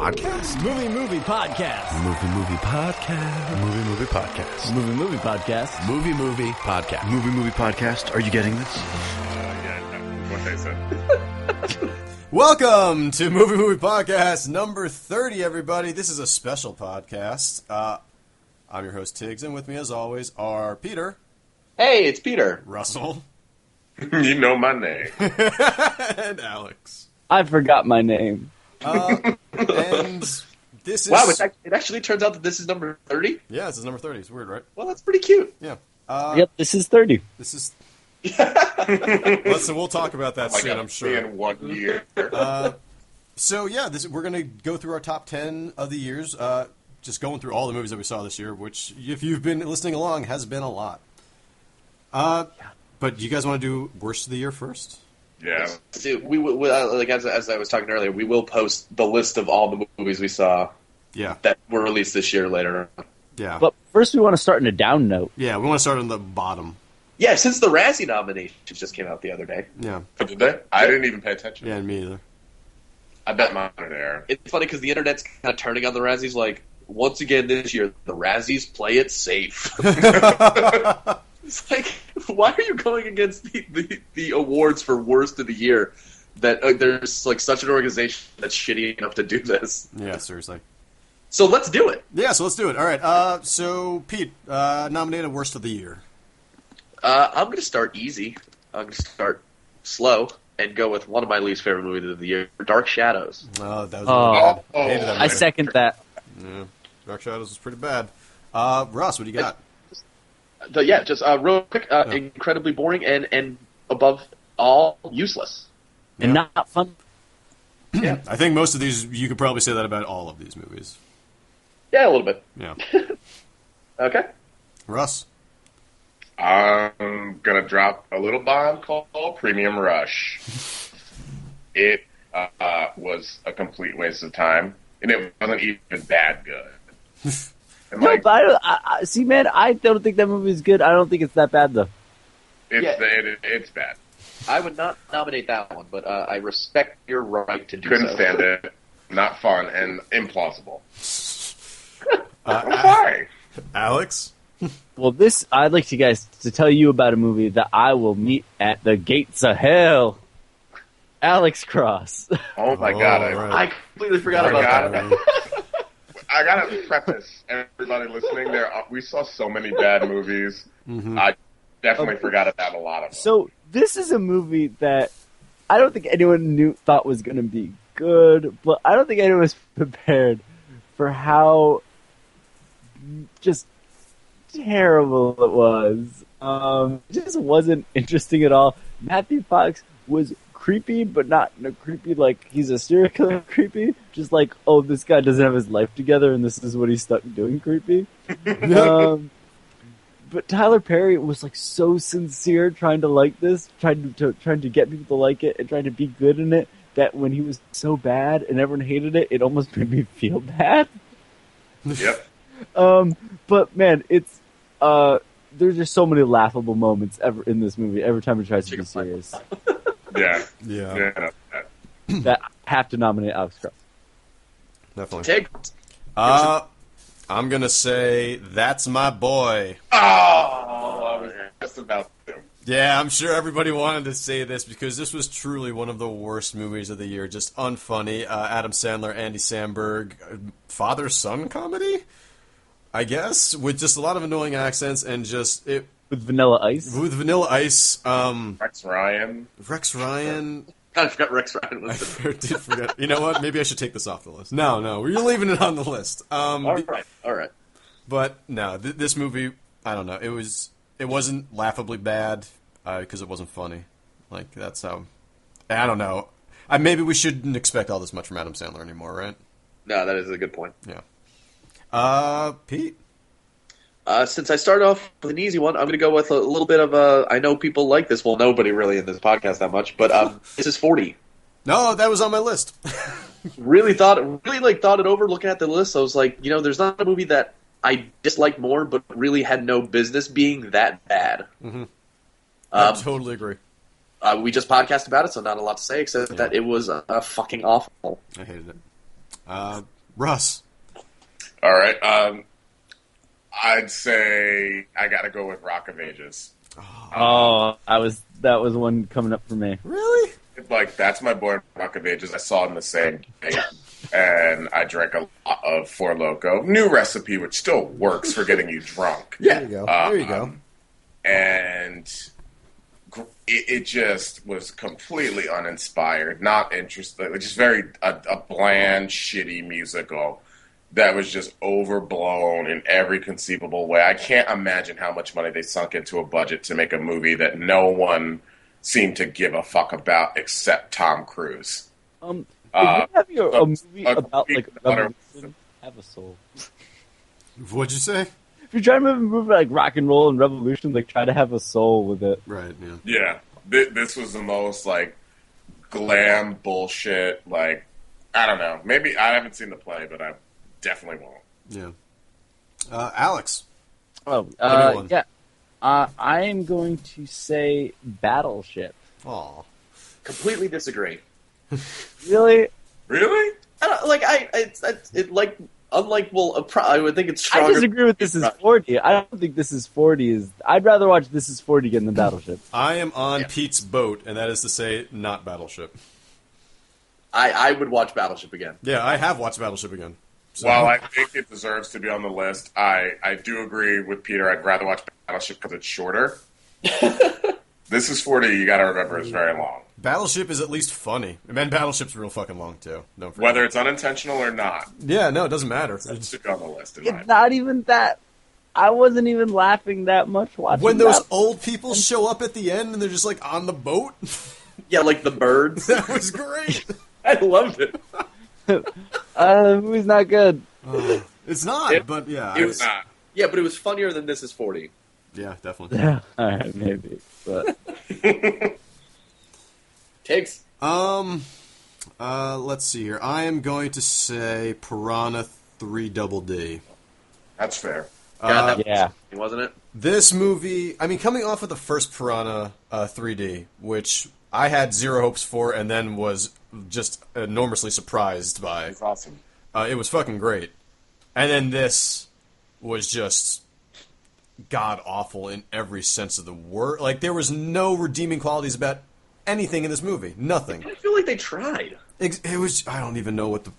podcast? Movie Movie Podcast. Are you getting this? What they said. Welcome to Movie Movie Podcast number 30, everybody. This is a special podcast. I'm your host, Tiggs, and with me, as always, are Peter. Hey, it's Peter. Russell. You know my name. And Alex. I forgot my name. And this is... Wow, it actually turns out that this is number 30? Yeah, this is number 30. It's weird, right? Well, that's pretty cute. Yeah. Yep, this is 30. This is... Listen, we'll talk about that soon, I'm sure. In 1 year. We're going to go through our top 10 of the years, just going through all the movies that we saw this year, which, if you've been listening along, has been a lot. But you guys want to do worst of the year first? Yeah. As I was talking earlier, we will post the list of all the movies we saw that were released this year later. Yeah. But first we want to start in a down note. Yeah, we want to start on the bottom. Yeah, since the Razzie nominations just came out the other day. Yeah. But did they? I didn't even pay attention. Yeah, me either. I bet mine are there. It's funny because the internet's kind of turning on the Razzies like, once again this year, the Razzies play it safe. It's like, why are you going against the awards for worst of the year that there's like such an organization that's shitty enough to do this? Yeah, seriously. So let's do it. Yeah, so let's do it. All right. So, Pete, nominate a worst of the year. I'm going to start easy. I'm going to start slow and go with one of my least favorite movies of the year, Dark Shadows. Oh, that was really bad. I second that. Yeah. Dark Shadows is pretty bad. Ross, what do you got? Real quick, incredibly boring and above all useless. And not fun. Yeah. I think most of these, you could probably say that about all of these movies. Yeah, a little bit. Yeah. Okay. Russ. I'm going to drop a little bomb called Premium Rush. It was a complete waste of time, and it wasn't even that good. And I don't think that movie is good. I don't think it's that bad, though. It's bad. I would not nominate that one, but I respect your right to do so. Couldn't stand it. Not fun and implausible. Why? Alex? Well, I'd like to tell you about a movie that I will meet at the gates of hell. Alex Cross. Oh, my God. I completely forgot about that. I gotta preface everybody listening there. We saw so many bad movies. Mm-hmm. I definitely forgot about a lot of them. So this is a movie that I don't think anyone thought was going to be good, but I don't think anyone was prepared for how just terrible it was. It just wasn't interesting at all. Matthew Fox was creepy, but not creepy like he's a serial killer creepy. Just like, oh, this guy doesn't have his life together and this is what he's stuck doing creepy. But Tyler Perry was like so sincere trying to like this, trying to get people to like it and trying to be good in it, that when he was so bad and everyone hated it, it almost made me feel bad. Yep. But man, it's there's just so many laughable moments ever in this movie every time he tries to be serious. Yeah. That I have to nominate Alex Cross. Definitely. I'm going to say That's My Boy. Oh, I was just about to. Yeah, I'm sure everybody wanted to say this because this was truly one of the worst movies of the year. Just unfunny. Adam Sandler, Andy Samberg, father-son comedy, I guess, with just a lot of annoying accents and just... it. With Vanilla Ice? With Vanilla Ice. Rex Ryan. I forgot Rex Ryan was there. I did forget. You know what? Maybe I should take this off the list. No. You're leaving it on the list. All right. But, no, this movie, I don't know. It wasn't laughably bad because it wasn't funny. Like, that's how... I don't know. Maybe we shouldn't expect all this much from Adam Sandler anymore, right? No, that is a good point. Yeah. Pete? Since I started off with an easy one, I'm going to go with a little bit of a... I know people like this. Well, nobody really in this podcast that much, but This Is 40. No, that was on my list. Really thought it over looking at the list. I was like, there's not a movie that I dislike more, but really had no business being that bad. Mm-hmm. I totally agree. We just podcast about it, so not a lot to say, except that it was fucking awful. I hated it. Russ. All right. I'd say I got to go with Rock of Ages. Oh, that was one coming up for me. Really? Like, That's My Boy, Rock of Ages. I saw him the same day, and I drank a lot of Four Loko. New recipe, which still works for getting you drunk. Yeah. There you go. There you go. And it just was completely uninspired, not interesting. It was just very a bland, shitty musical that was just overblown in every conceivable way. I can't imagine how much money they sunk into a budget to make a movie that no one seemed to give a fuck about except Tom Cruise. Have you a movie about like revolution? Have a soul. What'd you say? If you're trying to move like rock and roll and revolution, like try to have a soul with it. Right. Yeah. Yeah. This was the most like glam bullshit. Like, I don't know. Maybe I haven't seen the play, but I definitely won't. Yeah. Alex. Oh. Yeah. I am going to say Battleship. Aw. Completely disagree. Really? Really? I don't, like I like unlikable. I would think it's stronger. I disagree with This Is 40. I don't think This Is 40 is. I'd rather watch This Is 40 again than Battleship. I am on Pete's boat, and that is to say, not Battleship. I would watch Battleship again. Yeah, I have watched Battleship again. So. While I think it deserves to be on the list, I do agree with Peter. I'd rather watch Battleship because it's shorter. This Is 40, you got to remember, is very long. Battleship is at least funny. I mean, Battleship's real fucking long, too. Don't forget. Whether it's unintentional or not. Yeah, no, it doesn't matter. It's on the list. It's not even that. I wasn't even laughing that much watching when those old people show up at the end and they're just, like, on the boat. Yeah, like the birds. That was great. I loved it. The movie's not good. It's not, but yeah. It was not. Yeah, but it was funnier than This Is 40. Yeah, definitely. Yeah, all right, maybe. But Tiggs. Let's see here. I am going to say Piranha 3DD. That's fair. Yeah, wasn't it? This movie, I mean, coming off of the first Piranha 3D, which I had zero hopes for, and then was just enormously surprised by. It's awesome. It was fucking great, and then this was just god awful in every sense of the word. Like, there was no redeeming qualities about anything in this movie. Nothing. I feel like they tried. It was. I don't even know what the.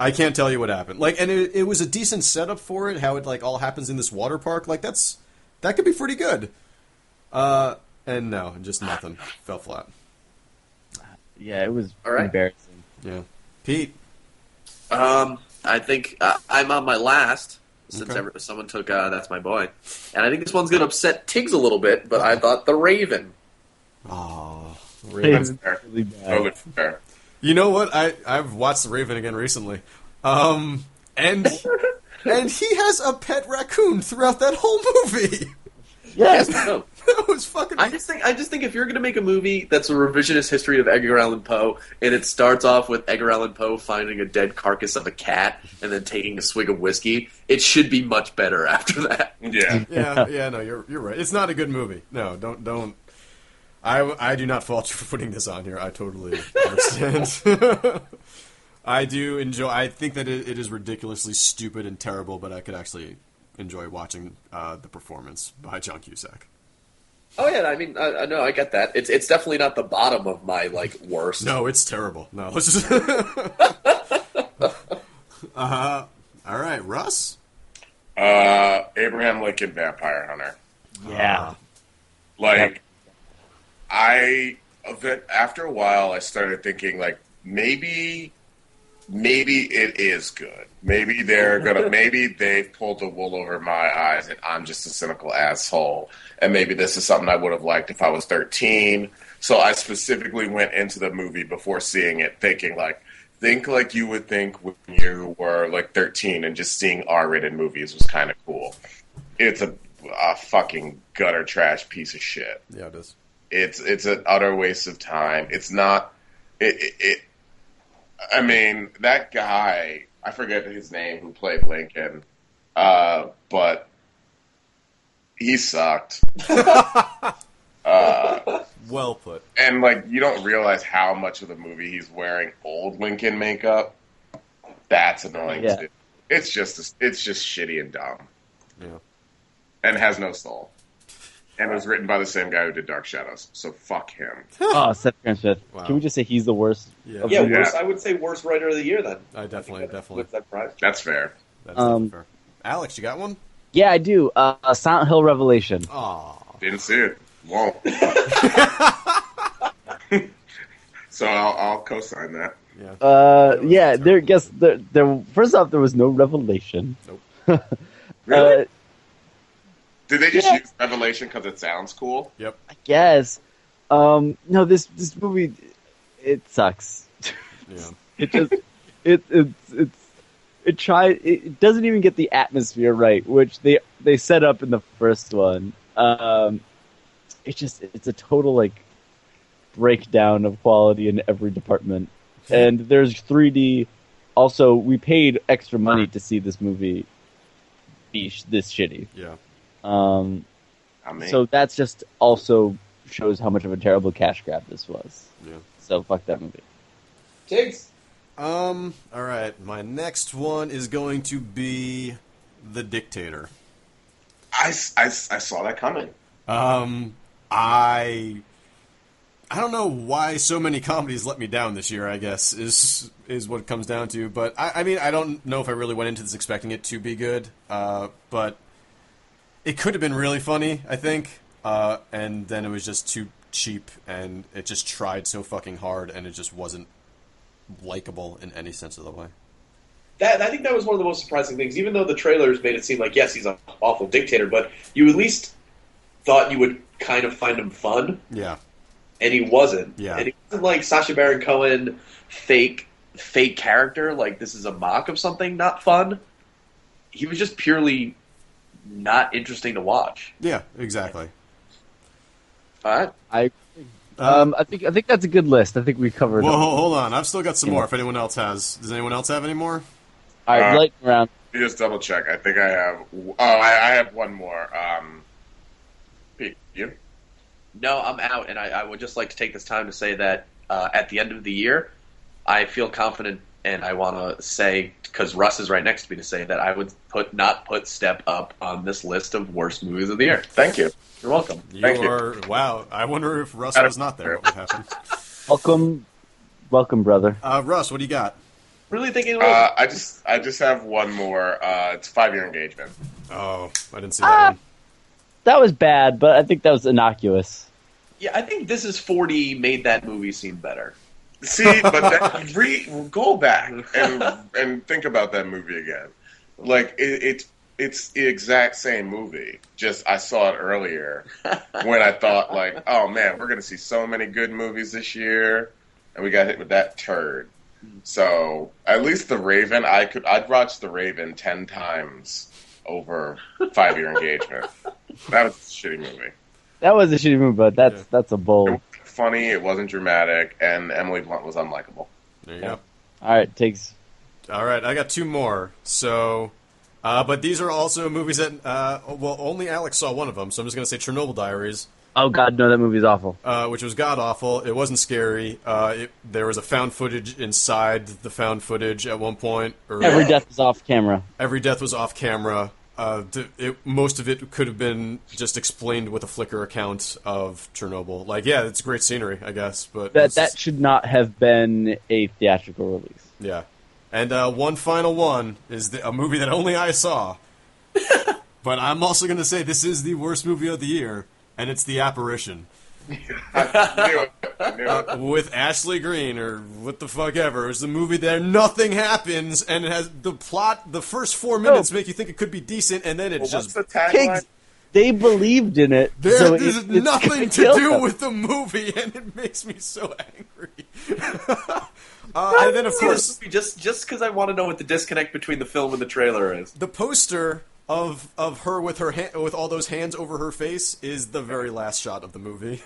I can't tell you what happened. Like, and it was a decent setup for it. How it like all happens in this water park. Like that could be pretty good. And no, just nothing. Fell flat. Yeah, it was all right. Embarrassing. Yeah, Pete. I think I'm on my last. Since someone took That's My Boy. And I think this one's going to upset Tiggs a little bit, but I thought The Raven. Oh, Raven's really bad. You know what? I've watched The Raven again recently. And he has a pet raccoon throughout that whole movie. Yes. No. That was fucking I just think if you're going to make a movie that's a revisionist history of Edgar Allan Poe, and it starts off with Edgar Allan Poe finding a dead carcass of a cat and then taking a swig of whiskey, it should be much better after that. Yeah. Yeah, no, you're right. It's not a good movie. No, don't. I do not fault you for putting this on here. I totally understand. I do enjoy. I think that it is ridiculously stupid and terrible, but I could actually enjoy watching the performance by John Cusack. Oh yeah, I mean, I know, I get that. It's definitely not the bottom of my like worst. No, it's terrible. No, let's just. All right, Russ. Abraham Lincoln Vampire Hunter. Yeah. After a while, I started thinking like maybe it is good. Maybe maybe they've pulled the wool over my eyes and I'm just a cynical asshole. And maybe this is something I would have liked if I was 13. So I specifically went into the movie before seeing it thinking like, think like you would think when you were like 13 and just seeing R-rated movies was kind of cool. It's a fucking gutter trash piece of shit. Yeah, it is. It's an utter waste of time. It's not, I mean, that guy, I forget his name, who played Lincoln, but he sucked. Well put. And, like, you don't realize how much of the movie he's wearing old Lincoln makeup. That's annoying too. It's just shitty and dumb. Yeah. And has no soul. And it was written by the same guy who did Dark Shadows, so fuck him. Oh, Seth Graham Smith. Wow. Can we just say he's the worst? I would say worst writer of the year then. I definitely. With that prize. That's fair. That's fair. Alex, you got one? Yeah, I do. Silent Hill Revelation. Oh, didn't see it. Whoa. So I'll co-sign that. Yeah. First off, there was no revelation. Nope. Really? Did they just use revelation because it sounds cool? Yep. I guess. No, this movie, it sucks. Yeah. It doesn't even get the atmosphere right, which they set up in the first one. It's a total breakdown of quality in every department. And there's 3D. Also, we paid extra money to see this movie be this shitty. Yeah. So that's just also shows how much of a terrible cash grab this was. Yeah. So fuck that movie. Tiggs. All right. My next one is going to be The Dictator. I saw that coming. I don't know why so many comedies let me down this year, I guess, is what it comes down to. But, I mean, I don't know if I really went into this expecting it to be good. But it could have been really funny, I think. And then it was just too cheap, and it just tried so fucking hard, and it just wasn't likable in any sense of the way. I think that was one of the most surprising things. Even though the trailers made it seem like, yes, he's an awful dictator, but you at least thought you would kind of find him fun. Yeah. And he wasn't. Yeah. And he wasn't like Sacha Baron Cohen, fake character, like this is a mock of something, not fun. He was just purely not interesting to watch. Yeah, exactly. All right. I think that's a good list. I think we covered it. Whoa, hold on. I've still got some more if anyone else has. Does anyone else have any more? All right, lightning round. Let me just double check. I think I have I have one more. Pete, you? No, I'm out, and I would just like to take this time to say that at the end of the year, I feel confident, and I want to say, because Russ is right next to me, to say that I would not put Step Up on this list of worst movies of the year. Thank you. You're welcome. Thank you. Wow. I wonder if Russ was not there. What would happen? Welcome, brother. Russ, what do you got? Really thinking. I just have one more. It's 5-Year Engagement. Oh, I didn't see that one. That was bad, but I think that was innocuous. Yeah, I think This Is 40 made that movie seem better. See, but go back and think about that movie again. Like, it's the exact same movie. Just I saw it earlier when I thought, like, oh, man, we're going to see so many good movies this year, and we got hit with that turd. So at least The Raven, I'd watch The Raven 10 times over 5-Year Engagement. That was a shitty movie. But that's a bold. It wasn't funny, it wasn't dramatic, and Emily Blunt was unlikable. There you go. All right, Tiggs. All right, I got two more. So, but these are also movies that, only Alex saw one of them, so I'm just going to say Chernobyl Diaries. Oh, God, no, that movie's awful. Which was god-awful. It wasn't scary. There was a found footage inside the found footage at one point. Every death was off camera. Most of it could have been just explained with a Flickr account of Chernobyl. Like, yeah, it's great scenery, I guess, but that should not have been a theatrical release. Yeah, and one final one is a movie that only I saw, but I'm also going to say this is the worst movie of the year, and it's The Apparition. I knew it. With Ashley Greene or what the fuck ever. It's the movie that nothing happens, and it has the plot. The first 4 minutes make you think it could be decent, and then it's just they believed in it. There's nothing to do with the movie, and it makes me so angry. And then of course, just because I want to know what the disconnect between the film and the trailer is. The poster of her with with all those hands over her face is the very last shot of the movie.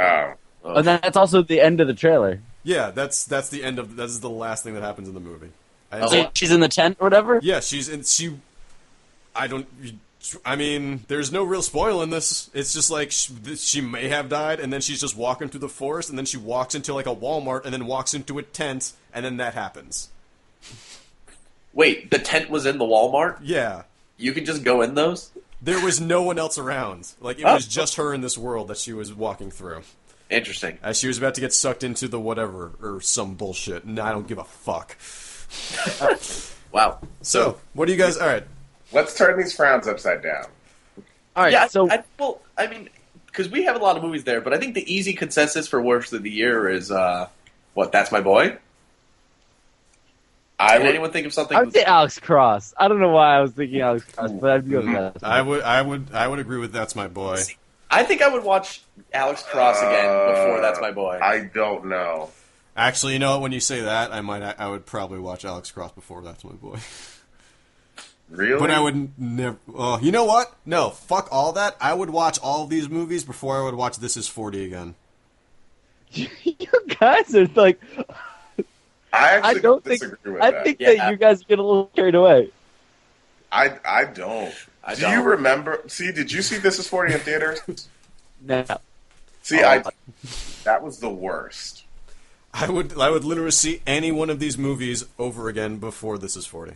Oh, that's also the end of the trailer. Yeah, that's the end of. That's the last thing that happens in the movie. So she's in the tent or whatever. Yeah, she's in. I mean, there's no real spoil in this. It's just like she may have died, and then she's just walking through the forest, and then she walks into like a Walmart, and then walks into a tent, and then that happens. Wait, the tent was in the Walmart? Yeah. You could just go in those? There was no one else around. Like, it was just her in this world that she was walking through. Interesting. She was about to get sucked into the whatever or some bullshit, and I don't give a fuck. Wow. So, what do you guys... All right. Let's turn these frowns upside down. All right, yeah, so... I mean, because we have a lot of movies there, but I think the easy consensus for Worst of the Year is, That's My Boy? Anyone think of something? I would say Alex Cross. I don't know why I was thinking Alex Cross, but I'd go with that. I would agree with That's My Boy. See, I think I would watch Alex Cross again before That's My Boy. I don't know. Actually, you know what? When you say that, I would probably watch Alex Cross before That's My Boy. Really? But I would never. You know what? No, fuck all that. I would watch all of these movies before I would watch This Is 40 again. You guys are like. I think you guys get a little carried away. I don't. You remember? See, did you see This Is 40 in theaters? No. See, that was the worst. I would literally see any one of these movies over again before This Is 40.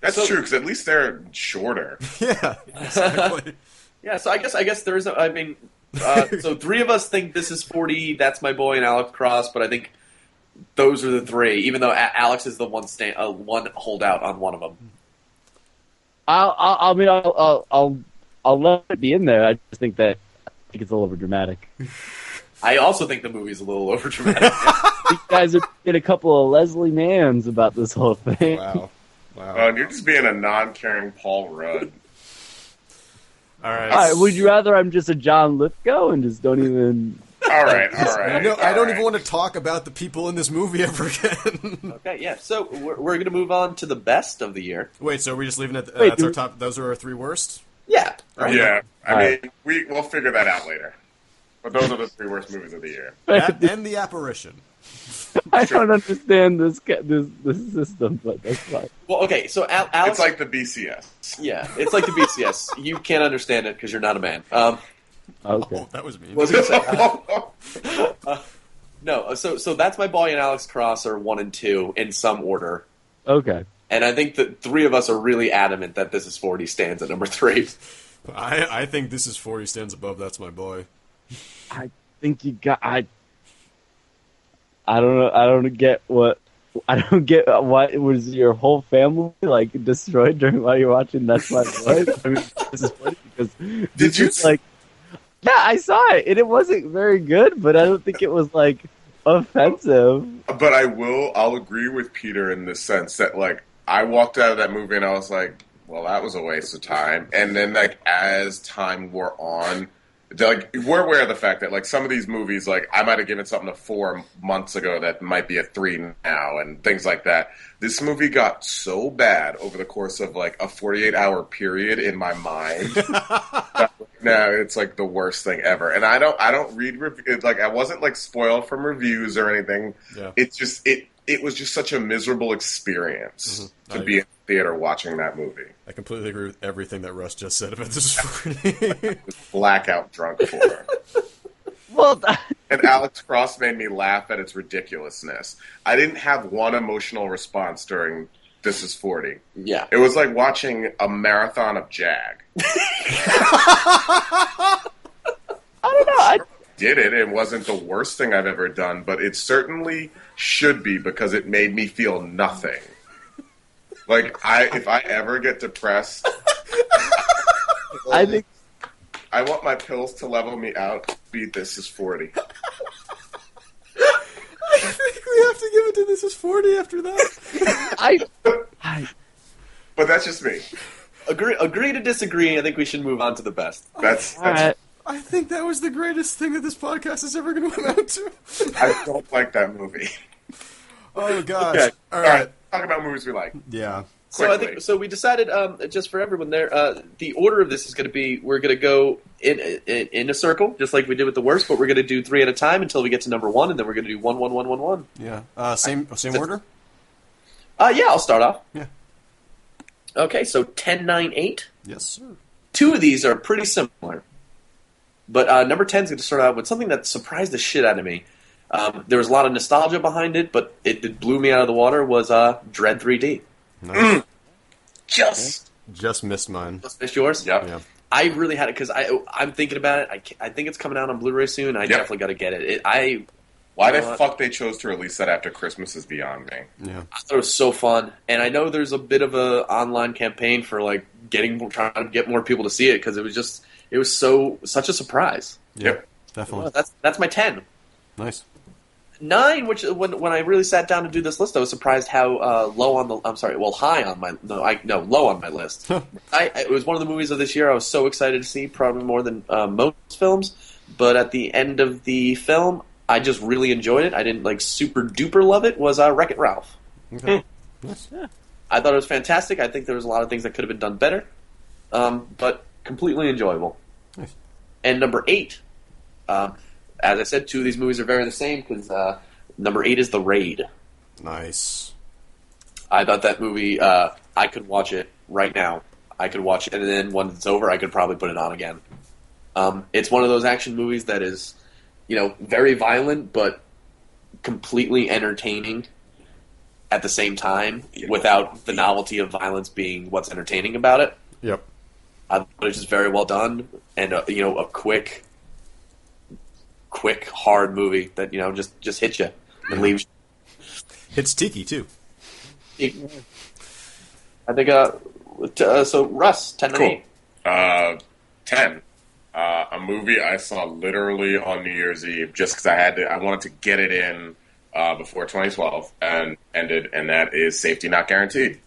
That's true, because at least they're shorter. Yeah, exactly. Yeah, so I guess there is. So three of us think This Is 40, That's My Boy, and Alex Cross, but I think. Those are the three, even though Alex is the one holdout on one of them. I'll let it be in there. I just think that it's a little overdramatic. I also think the movie's a little overdramatic. You guys are being a couple of Leslie Manns about this whole thing. Wow! You're just being a non-caring Paul Rudd. All right. Would you rather I'm just a John Lithgow and just don't even? All right. No, I don't even want to talk about the people in this movie ever again. Okay, yeah. So we're going to move on to the best of the year. Wait, so we're just leaving it? That's our top. Those are our three worst. Yeah. Right. Yeah. I mean, we'll figure that out later. But those are the three worst movies of the year. That and The Apparition. I don't understand this system, but that's fine. Well, okay, so Alex, it's like the BCS. Yeah, it's like the BCS. You can't understand it because you're not a man. Okay. Oh, that was mean. What was I going to say? No, so That's My Boy and Alex Cross are 1 and 2 in some order. Okay. And I think the three of us are really adamant that This Is 40 stands at number 3. I think This Is 40 stands above That's My Boy. I think you got. I don't know. I don't get why it was your whole family like destroyed while you're watching That's My Boy. I mean, This Is 40 because did you like? Yeah, I saw it, and it wasn't very good, but I don't think it was, like, offensive. But I'll agree with Peter in the sense that, like, I walked out of that movie and I was like, well, that was a waste of time. And then, like, as time wore on, like, we're aware of the fact that, like, some of these movies, like, I might have given something a 4 months ago that might be a 3 now and things like that. This movie got so bad over the course of, like, a 48-hour period in my mind. No, it's, like, the worst thing ever. And I don't read reviews. Like, I wasn't, like, spoiled from reviews or anything. Yeah. It's just, it was just such a miserable experience to be in the theater watching that movie. I completely agree with everything that Russ just said about This Is 40. Blackout drunk for her. Well, and Alex Cross made me laugh at its ridiculousness. I didn't have one emotional response during This Is 40. Yeah. It was like watching a marathon of Jag. I don't know. I did it. It wasn't the worst thing I've ever done, but it certainly should be because it made me feel nothing. Like, if I ever get depressed, I want my pills to level me out. Be This Is 40. I think we have to give it to This Is 40 after that. But that's just me. Agree to disagree. I think we should move on to the best. That's I think that was the greatest thing that this podcast is ever going to amount to. I don't like that movie. Oh, gosh. Okay. All right. Talk about movies we like. Yeah. So quickly. I think so. We decided just for everyone there, the order of this is going to be we're going to go in a circle, just like we did with the worst, but we're going to do 3 at a time until we get to number 1, and then we're going to do 1, 1, 1, 1, 1. Yeah. Same order. Yeah. I'll start off. Yeah. Okay. So 10, 9, 8. Yes, sir. 2 of these are pretty similar, but number 10 is going to start out with something that surprised the shit out of me. There was a lot of nostalgia behind it, but it blew me out of the water, was Dread 3D. Nice. Just missed mine. Just missed yours? Yeah. I really had it because I'm thinking about it. I think it's coming out on Blu-ray soon. I definitely got to get it. Why the fuck they chose to release that after Christmas is beyond me. Yeah. I thought it was so fun. And I know there's a bit of a online campaign for like trying to get more people to see it because it was such a surprise. Yep. Definitely. That's my 10. Nice. 9, which when I really sat down to do this list, I was surprised how low on my list. It was one of the movies of this year I was so excited to see, probably more than most films. But at the end of the film, I just really enjoyed it. I didn't like super duper love it. Was Wreck-It Ralph? Okay. Nice. I thought it was fantastic. I think there was a lot of things that could have been done better, but completely enjoyable. Nice. And number 8. As I said, 2 of these movies are very the same because number 8 is The Raid. Nice. I thought that movie, I could watch it right now. I could watch it, and then once it's over, I could probably put it on again. It's one of those action movies that is, very violent but completely entertaining at the same time without the novelty of violence being what's entertaining about it. Yep. I thought it was just very well done and, a quick, hard movie that, just hits you and leaves you. Hits Tiki, too. I think, so Russ, 10 to 8. 10. A movie I saw literally on New Year's Eve just because I wanted to get it in before 2012 and ended, and that is Safety Not Guaranteed.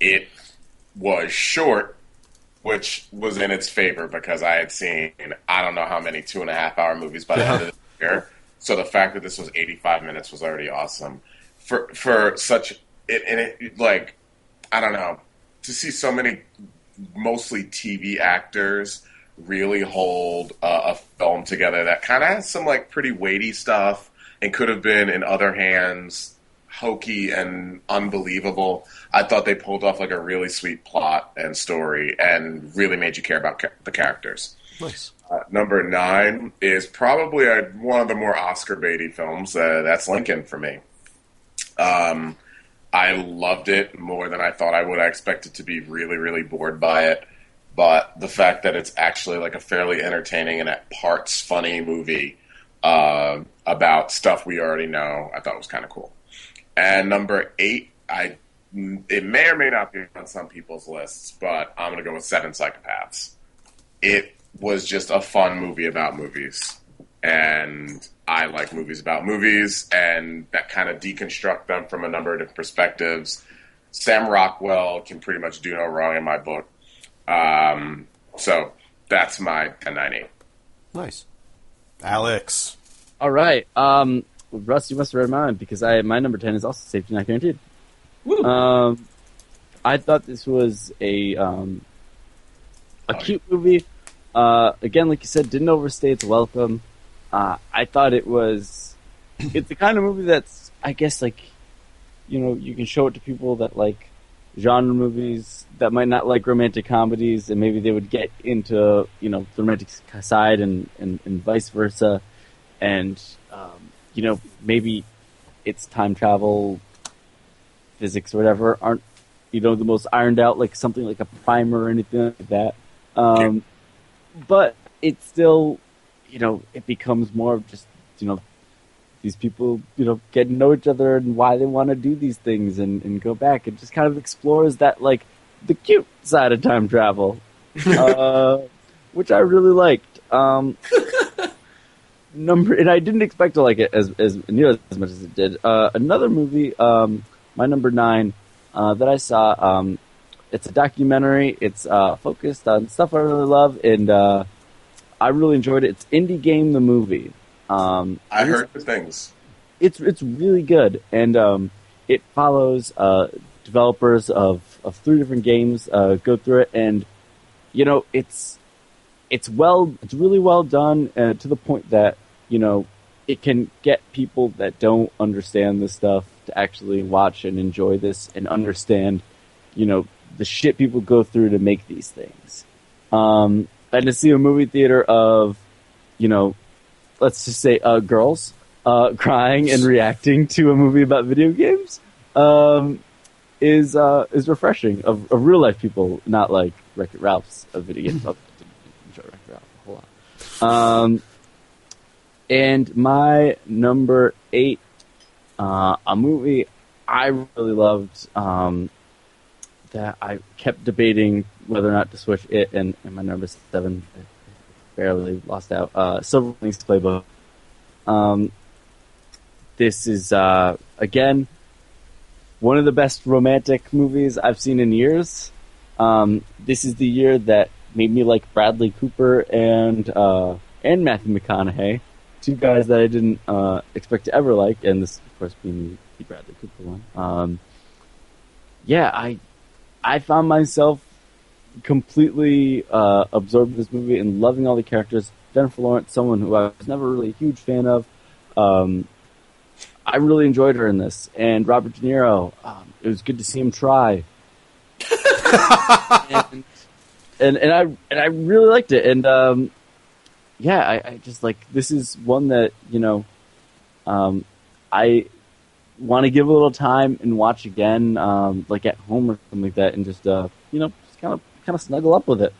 It was short, which was in its favor because I had seen I don't know how many 2.5-hour movies by the end of this year. So the fact that this was 85 minutes was already awesome. For such I don't know, to see so many mostly TV actors really hold a film together that kind of has some like pretty weighty stuff and could have been in other hands hokey and unbelievable. I thought they pulled off like a really sweet plot and story and really made you care about the characters. Nice. Number 9 is probably one of the more Oscar-baity films. That's Lincoln for me. I loved it more than I thought I would. I expected to be really, really bored by it. But the fact that it's actually like a fairly entertaining and at parts funny movie about stuff we already know, I thought was kind of cool. And number 8, it may or may not be on some people's lists, but I'm going to go with Seven Psychopaths. It was just a fun movie about movies. And I like movies about movies, and that kind of deconstruct them from a number of different perspectives. Sam Rockwell can pretty much do no wrong in my book. So that's my 1098. Nice. Alex. All right. Russ, you must have read mine because my number 10 is also Safety Not Guaranteed. Woo. I thought this was a cute movie. Again, like you said, didn't overstay its welcome. I thought it's the kind of movie that's, I guess, like, you can show it to people that like genre movies that might not like romantic comedies, and maybe they would get into the romantic side and vice versa, and maybe it's time travel, physics or whatever aren't the most ironed out, like something like a primer or anything like that. But it still, it becomes more of just these people get to know each other and why they want to do these things and go back. It just kind of explores that like the cute side of time travel, which I really liked. And I didn't expect to like it as much as it did. Another movie, my number 9, that I saw, it's a documentary. It's focused on stuff I really love, and I really enjoyed it. It's Indie Game the Movie. I heard the things. It's really good, and it follows developers of 3 different games, go through it, and it's really well done, to the point that it can get people that don't understand this stuff to actually watch and enjoy this and understand, the shit people go through to make these things. And to see a movie theater of, let's just say girls crying and reacting to a movie about video games is refreshing of real life people, not like Wreck-It Ralph's a video game. I enjoy Wreck-It Ralph a whole lot. And my number 8, a movie I really loved that I kept debating whether or not to switch it, and my number 7 barely lost out. Silver Linings Playbook. This is, again, one of the best romantic movies I've seen in years. This is the year that made me like Bradley Cooper and Matthew McConaughey, two guys that I didn't expect to ever like, and this, of course, being the Bradley Cooper one. I found myself completely absorbed in this movie and loving all the characters. Jennifer Lawrence, someone who I was never really a huge fan of, I really enjoyed her in this. And Robert De Niro, it was good to see him try. and I really liked it. And I just like, this is one that, you know, I want to give a little time and watch again, like at home or something like that, and just just kind of snuggle up with it.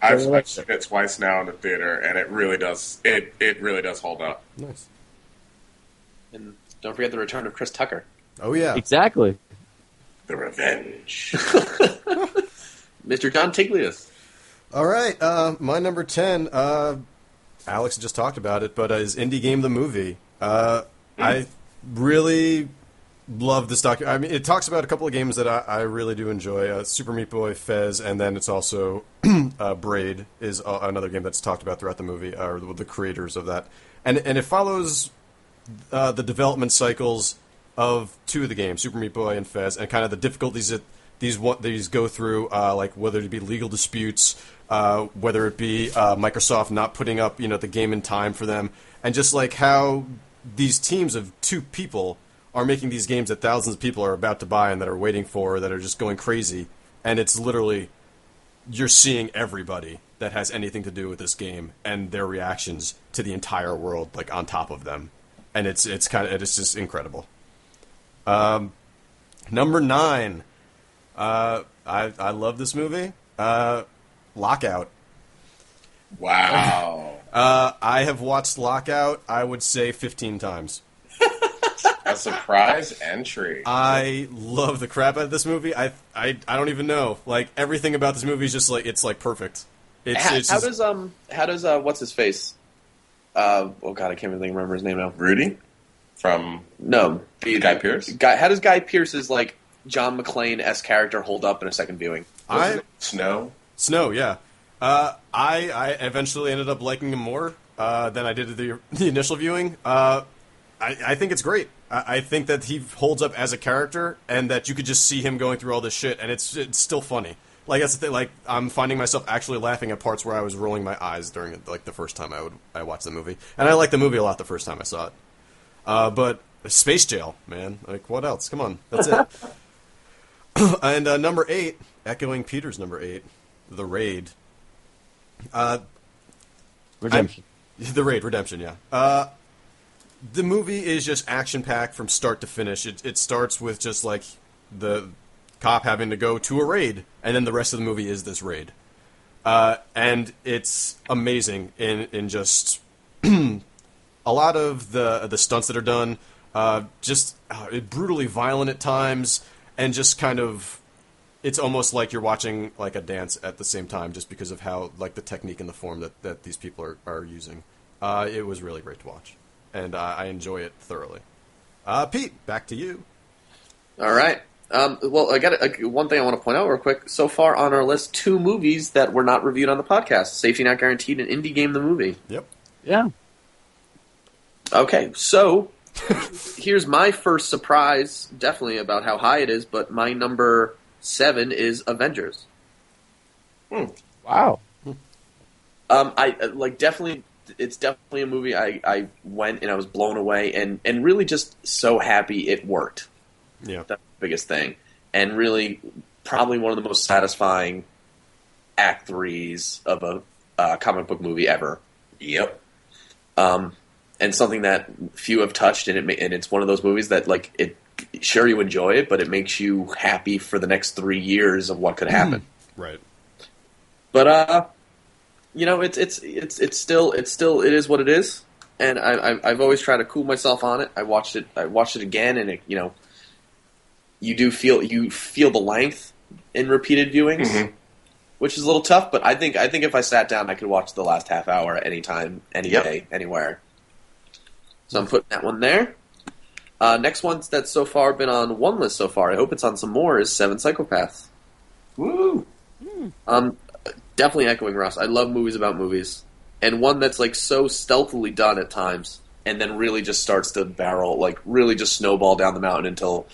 I've seen it twice now in the theater, and it really does hold up. Nice. And don't forget the return of Chris Tucker. Oh yeah, exactly. The Revenge. Mr. John Tiglius. All right, my number 10. Alex just talked about it, but is Indie Game the Movie. I really love this documentary. I mean, it talks about a couple of games that I really do enjoy. Super Meat Boy, Fez, and then it's also Braid is another game that's talked about throughout the movie, or the creators of that. And it follows the development cycles of two of the games, Super Meat Boy and Fez, and kind of the difficulties that these go through, like whether it be legal disputes, whether it be Microsoft not putting up the game in time for them, and just like how these teams of two people are making these games that thousands of people are about to buy and that are waiting for, that are just going crazy. And it's literally, you're seeing everybody that has anything to do with this game and their reactions to the entire world, like on top of them. And it's just incredible. Number 9, I love this movie. Lockout. Wow. I have watched Lockout, I would say 15 times. A surprise entry. I love the crap out of this movie. I don't even know. Like, everything about this movie is just like, it's like perfect. How does what's his face? I can't really remember his name now. Rudy? Guy Pearce? How does Guy Pearce's like John McClane-esque character hold up in a second viewing? Snow, yeah. I eventually ended up liking him more than I did at the initial viewing. I think it's great. I think that he holds up as a character, and that you could just see him going through all this shit, and it's still funny. Like, that's the thing. Like, I'm finding myself actually laughing at parts where I was rolling my eyes during like the first time I watched the movie, and I liked the movie a lot the first time I saw it. But Space Jail, man, like what else? Come on, that's it. And number 8, echoing Peter's number 8. The Raid. Redemption. The Raid, Redemption, yeah. The movie is just action-packed from start to finish. It starts with just, like, the cop having to go to a raid, and then the rest of the movie is this raid. And it's amazing in just a lot of the stunts that are done, brutally violent at times, and just kind of... It's almost like you're watching like a dance at the same time, just because of how like the technique and the form that these people are using. It was really great to watch, and I enjoy it thoroughly. Pete, back to you. All right. I got one thing I want to point out real quick. So far on our list, 2 movies that were not reviewed on the podcast: Safety Not Guaranteed and Indie Game the Movie. Yep. Yeah. Okay, so here's my first surprise, definitely about how high it is, but my number 7 is Avengers. Wow. It's definitely a movie I went and I was blown away and really just so happy it worked. Yeah. That's the biggest thing. And really probably one of the most satisfying act 3s of a comic book movie ever. Yep. and something that few have touched, and it's one of those movies that, like, it sure you enjoy it, but it makes you happy for the next 3 years of what could happen. Right. But you know, it is what it is, and I've always tried to cool myself on it. I watched it again, and it, you know, you feel the length in repeated viewings, which is a little tough. But I think if I sat down, I could watch the last half hour anytime, any day, anywhere. So I'm putting that one there. Next one that's so far been on one list so far, I hope it's on some more, is Seven Psychopaths. Woo! Definitely echoing Russ. I love movies about movies. And one that's, like, so stealthily done at times, and then really just starts to barrel, like, really just snowball down the mountain until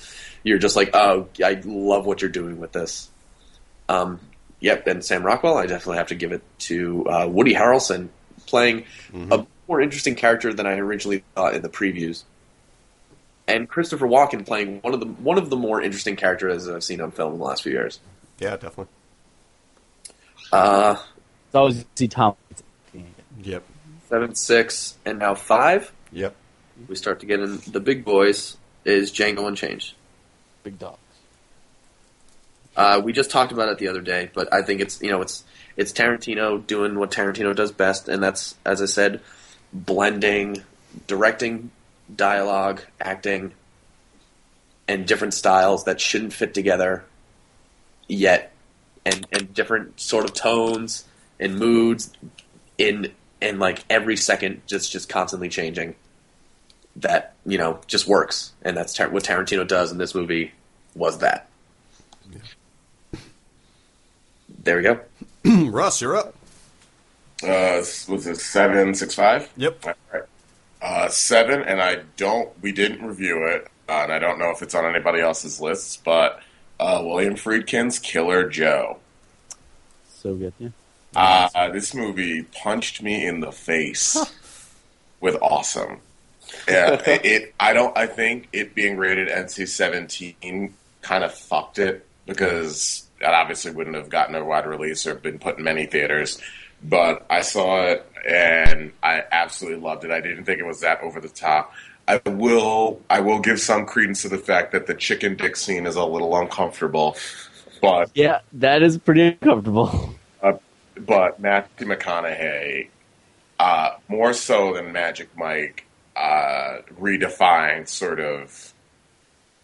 you're just like, oh, I love what you're doing with this. Yep, and Sam Rockwell, I definitely have to give it to Woody Harrelson, playing a more interesting character than I originally thought in the previews. And Christopher Walken playing one of the more interesting characters I've seen on film in the last few years. Yeah, definitely. It's always see Tom. Yep. 7, 6, and now 5. Yep. We start to get in the big boys. Is Django Unchained? Big dogs. We just talked about it the other day, but I think it's Tarantino doing what Tarantino does best, and that's, as I said, blending, directing, dialogue, acting, and different styles that shouldn't fit together yet, and different sort of tones and moods in like every second just constantly changing. That, you know, just works, and that's what Tarantino does, and this movie was that. Yeah. There we go. Russ, you're up. Was it 765? Yep. All right. 7, and we didn't review it, and I don't know if it's on anybody else's lists, but William Friedkin's Killer Joe. So good, yeah. This movie punched me in the face with awesome. Yeah, I think it being rated NC-17 kind of fucked it, because that obviously wouldn't have gotten a wide release or been put in many theaters. But I saw it, and I absolutely loved it. I didn't think it was that over the top. I will give some credence to the fact that the chicken dick scene is a little uncomfortable. But yeah, that is pretty uncomfortable. But Matthew McConaughey, more so than Magic Mike, redefined sort of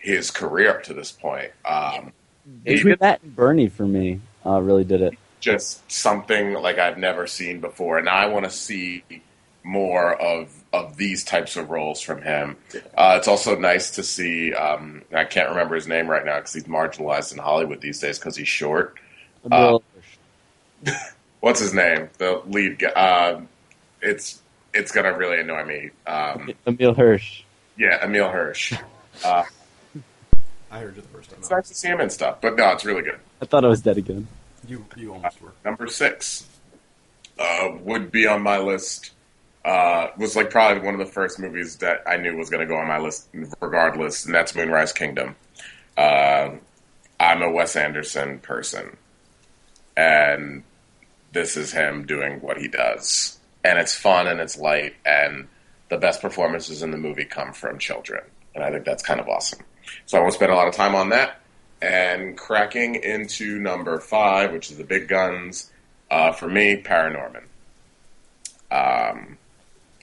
his career up to this point. Matt and Bernie for me really did it. Just something like I've never seen before, and I want to see more of these types of roles from him. It's also nice to see, I can't remember his name right now because he's marginalized in Hollywood these days because he's short. What's his name? The lead guy. It's going to really annoy me. Emil Hirsch. Yeah, Emil Hirsch. I heard you the first time. It's nice to see him and stuff, but no, it's really good. I thought I was dead again. You almost were. Number 6 would be on my list. Was like probably one of the first movies that I knew was going to go on my list regardless, and that's Moonrise Kingdom. I'm a Wes Anderson person, and this is him doing what he does. And it's fun and it's light, and the best performances in the movie come from children. And I think that's kind of awesome. So I won't spend a lot of time on that. And cracking into number 5, which is the big guns, for me, Paranorman.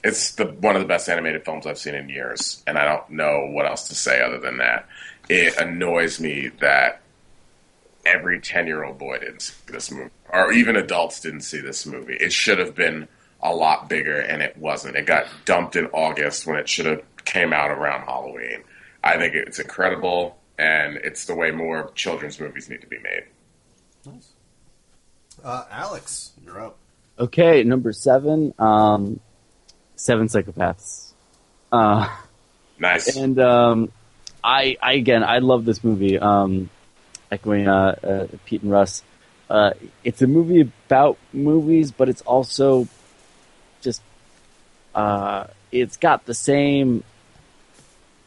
It's one of the best animated films I've seen in years, and I don't know what else to say other than that. It annoys me that every 10-year-old boy didn't see this movie, or even adults didn't see this movie. It should have been a lot bigger, and it wasn't. It got dumped in August when it should have came out around Halloween. I think it's incredible. And it's the way more children's movies need to be made. Nice. Alex, you're up. Okay, number 7, Seven Psychopaths. Nice. And I love this movie. Echoing Pete and Russ. It's a movie about movies, but it's also just... it's got the same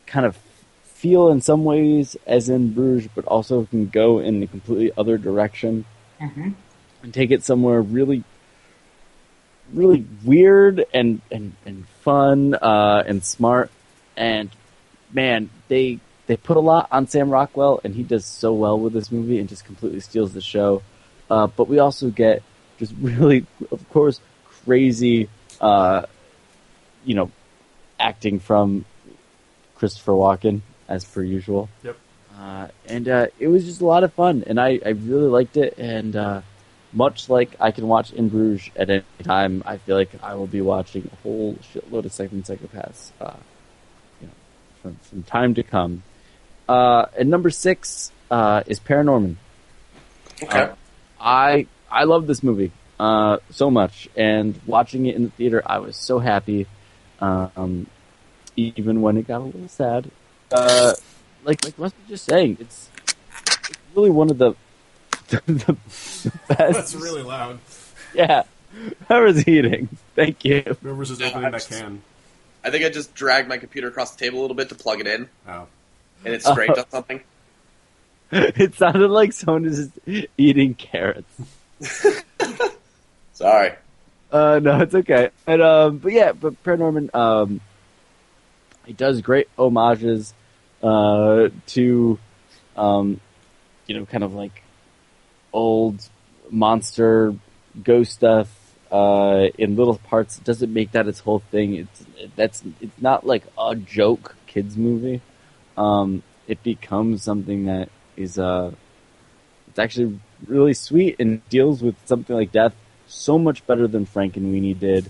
kind of feel in some ways as in Bruges, but also can go in a completely other direction and take it somewhere really, really weird and fun and smart. And man, they put a lot on Sam Rockwell, and he does so well with this movie and just completely steals the show. But we also get just really, of course, crazy, acting from Christopher Walken as per usual. Yep. And it was just a lot of fun, and I really liked it. And much like I can watch In Bruges at any time, I feel like I will be watching a whole shitload of Seven Psychopaths from time to come. And number 6 is Paranorman. Okay. I love this movie so much, and watching it in the theater, I was so happy, even when it got a little sad. Like Wes was just saying, it's really one of the best. That's really loud. Yeah. Whoever's eating. Thank you. Whoever's just opening that can. I think I just dragged my computer across the table a little bit to plug it in. Oh. And it scraped on something. It sounded like someone is eating carrots. Sorry. No, it's okay. And, but Paranorman, he does great homages to, kind of like old monster ghost stuff in little parts. It doesn't make that its whole thing. It's not like a joke kids movie. It becomes something that is it's actually really sweet and deals with something like death so much better than Frankenweenie did,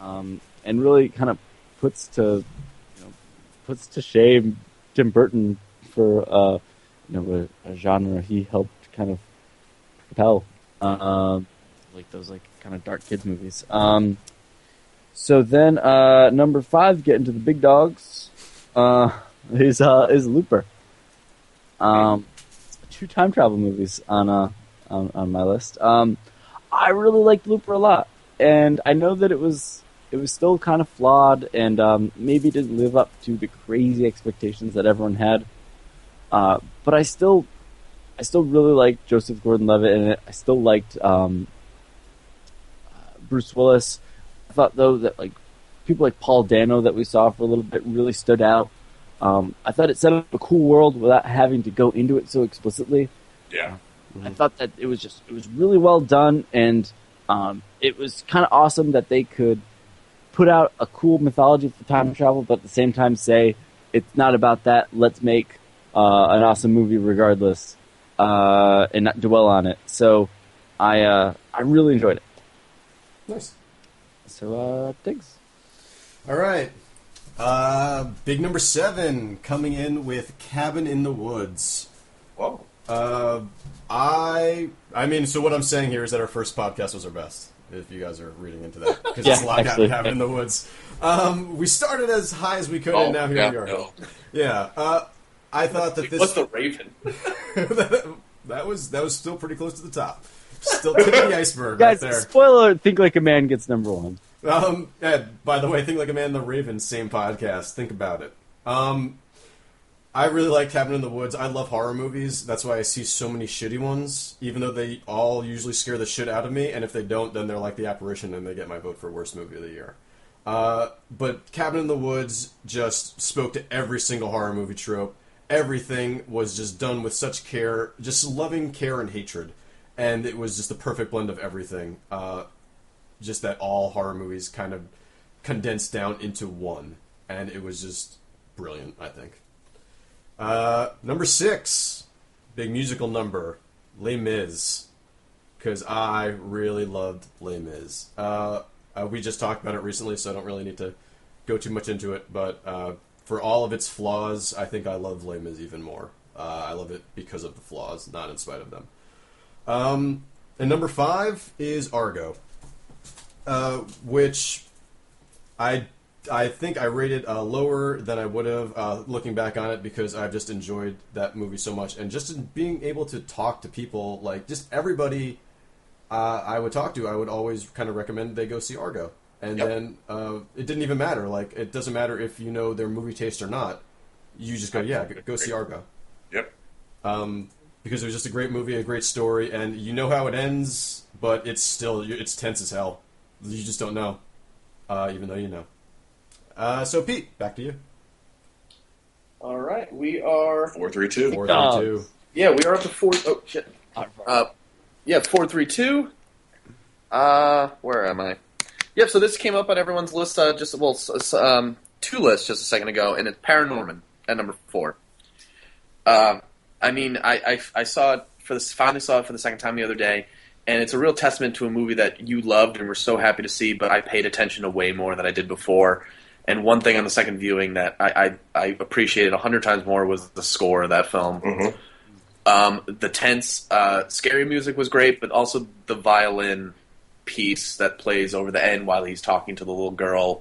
and really kind of puts to shame Tim Burton for a genre he helped kind of propel, like those like kind of dark kids movies. So then number 5, getting to the big dogs, is Looper. 2 time travel movies on my list. I really liked Looper a lot, and I know that it was still kind of flawed, and maybe didn't live up to the crazy expectations that everyone had. But I still really liked Joseph Gordon-Levitt in it. I still liked Bruce Willis. I thought though that like people like Paul Dano that we saw for a little bit really stood out. I thought it set up a cool world without having to go into it so explicitly. Yeah. Mm-hmm. I thought that it was really well done, and it was kind of awesome that they could put out a cool mythology for time travel, but at the same time say, it's not about that, let's make an awesome movie regardless, and not dwell on it. So I really enjoyed it. Nice. So, Tiggs. All right. Big number 7, coming in with Cabin in the Woods. Whoa. I mean, so what I'm saying here is that our first podcast was our best, if you guys are reading into that, because it's locked out in Cabin in the Woods. We started as high as we could, and now here we are. No. Yeah. I thought that this... What's The Raven? that was still pretty close to the top. Still tip of the iceberg right there. Guys, spoiler, Think Like a Man gets number 1. Ed, by the way, Think Like a Man, The Raven, same podcast. Think about it. I really like Cabin in the Woods. I love horror movies. That's why I see so many shitty ones, even though they all usually scare the shit out of me. And if they don't, then they're like The Apparition, and they get my vote for worst movie of the year. But Cabin in the Woods just spoke to every single horror movie trope. Everything was just done with such care, just loving care and hatred. And it was just the perfect blend of everything. Just that all horror movies kind of condensed down into one. And it was just brilliant, I think. Number 6, big musical number, Les Mis. Because I really loved Les Mis. We just talked about it recently, so I don't really need to go too much into it. But for all of its flaws, I think I love Les Mis even more. I love it because of the flaws, not in spite of them. And number 5 is Argo. Which I think I rated lower than I would have looking back on it, because I've just enjoyed that movie so much. And just being able to talk to people, like just everybody I would talk to, I would always kind of recommend they go see Argo. And then it didn't even matter. Like, it doesn't matter if you know their movie taste or not. You just go, go see Argo. Yep. Because it was just a great movie, a great story, and you know how it ends, but it's still, it's tense as hell. You just don't know, even though you know. So, Pete, back to you. All right, we are... 432. 432. Yeah, we are up to 4... Oh, shit. Yeah, 432. Where am I? Yeah, so this came up on everyone's list, two lists just a second ago, and it's Paranorman at number 4. I mean, I saw it finally saw it for the second time the other day, and it's a real testament to a movie that you loved and were so happy to see, but I paid attention to way more than I did before. And one thing on the second viewing that I appreciated 100 times more was the score of that film. Mm-hmm. The tense, scary music was great, but also the violin piece that plays over the end while he's talking to the little girl,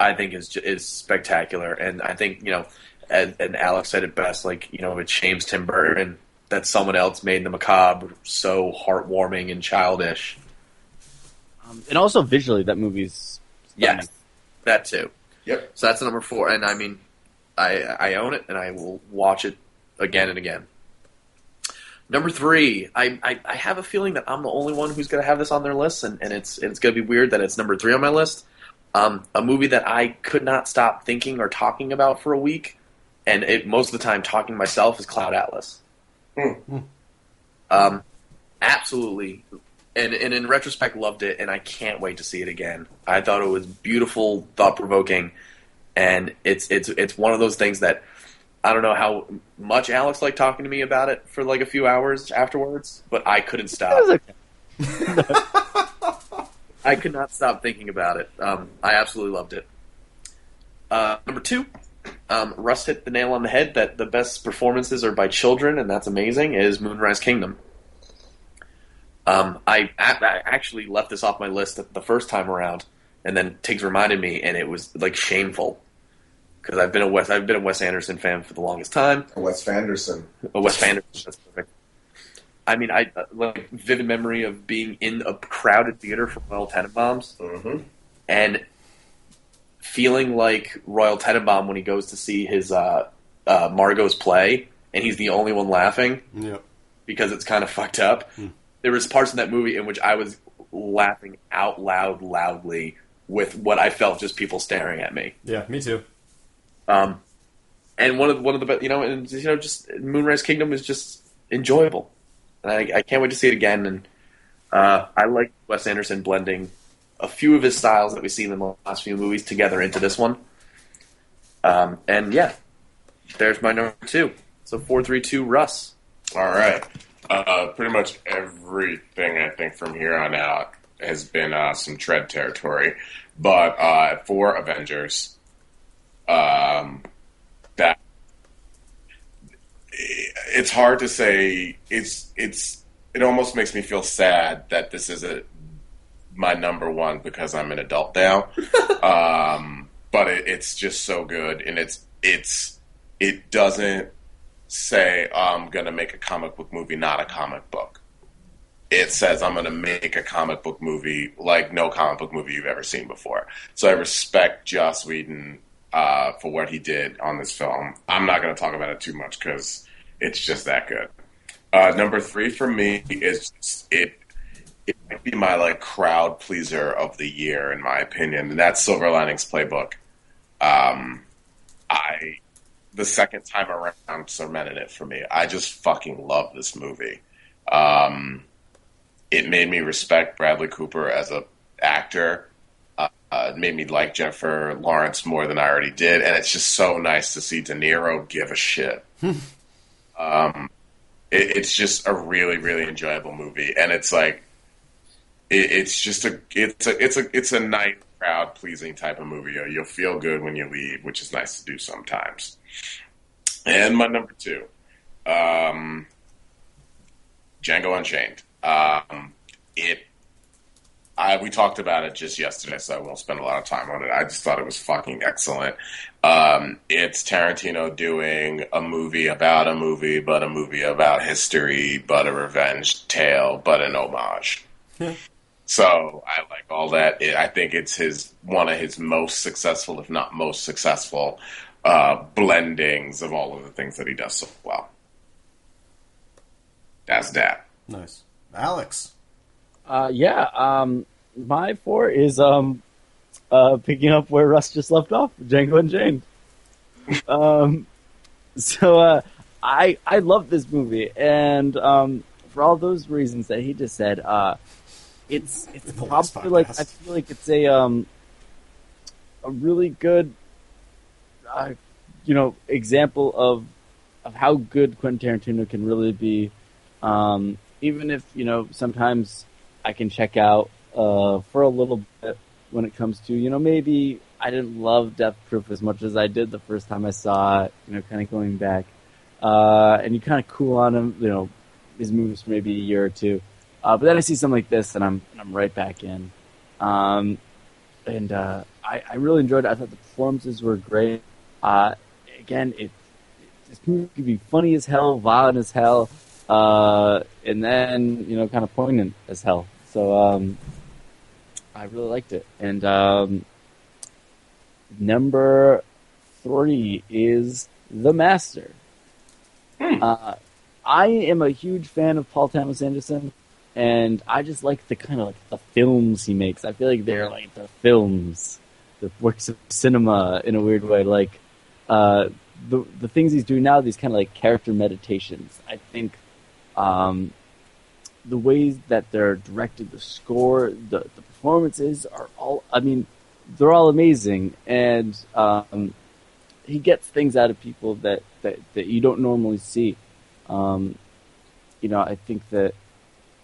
I think is spectacular. And I think, you know, and Alex said it best, like, you know, it shames Tim Burton that someone else made the macabre so heartwarming and childish. And also visually, that movie's... Yes, that too. Yep. So that's number 4, and I mean, I own it, and I will watch it again and again. Number 3, I have a feeling that I'm the only one who's going to have this on their list, and it's going to be weird that it's number 3 on my list. A movie that I could not stop thinking or talking about for a week, and most of the time talking to myself, is Cloud Atlas. Mm-hmm. Absolutely. And in retrospect, loved it, and I can't wait to see it again. I thought it was beautiful, thought-provoking, and it's one of those things that I don't know how much Alex liked talking to me about it for like a few hours afterwards, but I couldn't stop. I could not stop thinking about it. I absolutely loved it. Number 2, Russ hit the nail on the head that the best performances are by children, and that's amazing, is Moonrise Kingdom. I actually left this off my list the first time around, and then Tiggs reminded me, and it was like shameful. Because I've been a Wes Anderson fan for the longest time. A Wes Anderson, that's perfect. I mean, I like vivid memory of being in a crowded theater for Royal Tenenbaums, mm-hmm. and feeling like Royal Tenenbaum when he goes to see his Margot's play, and he's the only one laughing, yeah. because it's kind of fucked up. Mm. There was parts in that movie in which I was laughing out loud, loudly, with what I felt just people staring at me. Yeah, me too. And one of the best, just Moonrise Kingdom is just enjoyable, and I can't wait to see it again. And I like Wes Anderson blending a few of his styles that we've seen in the last few movies together into this one. And yeah, there's my number 2. So 432, Russ. All right, pretty much everything I think from here on out has been some tread territory, but for Avengers. That it's hard to say. It almost makes me feel sad that this isn't my number 1 because I'm an adult now. But it's just so good, and it doesn't say I'm gonna make a comic book movie, not a comic book. It says I'm going to make a comic book movie like no comic book movie you've ever seen before. So I respect Joss Whedon. For what he did on this film. I'm not going to talk about it too much because it's just that good. Number 3 for me is it might be my like crowd pleaser of the year in my opinion, and that's Silver Linings Playbook. I the second time around cemented it for me. I just fucking love this movie. It made me respect Bradley Cooper as an actor. It made me like Jennifer Lawrence more than I already did, and it's just so nice to see De Niro give a shit. It's just a really, really enjoyable movie, and it's like it's a nice, crowd pleasing type of movie. You'll feel good when you leave, which is nice to do sometimes. And my number 2, Django Unchained. We talked about it just yesterday, so I won't spend a lot of time on it. I just thought it was fucking excellent. It's Tarantino doing a movie about a movie, but a movie about history, but a revenge tale, but an homage. So I like all that. I think it's one of his most successful, if not most successful, blendings of all of the things that he does so well. That's that. Nice. Alex. my four is picking up where Russ just left off, Django Unchained. So I love this movie, and for all those reasons that he just said, it's probably like I feel like it's a really good example of how good Quentin Tarantino can really be, even if sometimes I can check out for a little bit when it comes to maybe I didn't love Death Proof as much as I did the first time I saw it, kind of going back, and you kind of cool on him, his moves for maybe a year or two, but then I see something like this and I'm right back in, and I really enjoyed it. I thought the performances were great. Again, this movie could be funny as hell, violent as hell, and then, kind of poignant as hell. So I really liked it. And number 3 is The Master. I am a huge fan of Paul Thomas Anderson, and I just like the kind of the films he makes. I feel like they're like the films, the works of cinema in a weird way, like... the things he's doing now, these kind of character meditations. I think the ways that they're directed, the score, the performances are all, they're all amazing. And he gets things out of people that you don't normally see. I think that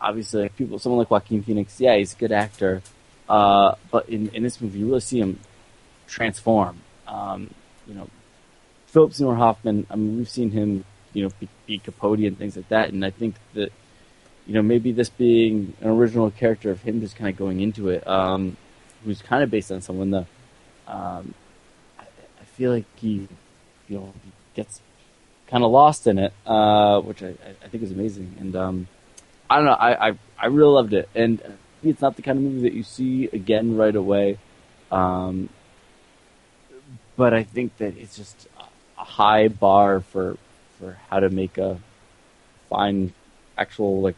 obviously someone like Joaquin Phoenix, yeah, he's a good actor. But in this movie, you really see him transform. Philip Seymour Hoffman, we've seen him, be Capote and things like that, and I think that, maybe this being an original character of him just kind of going into it, who's kind of based on someone that, I feel like he, he gets kind of lost in it, which I think is amazing, and I don't know, I really loved it, and it's not the kind of movie that you see again right away, but I think that it's just a high bar for how to make a fine, actual work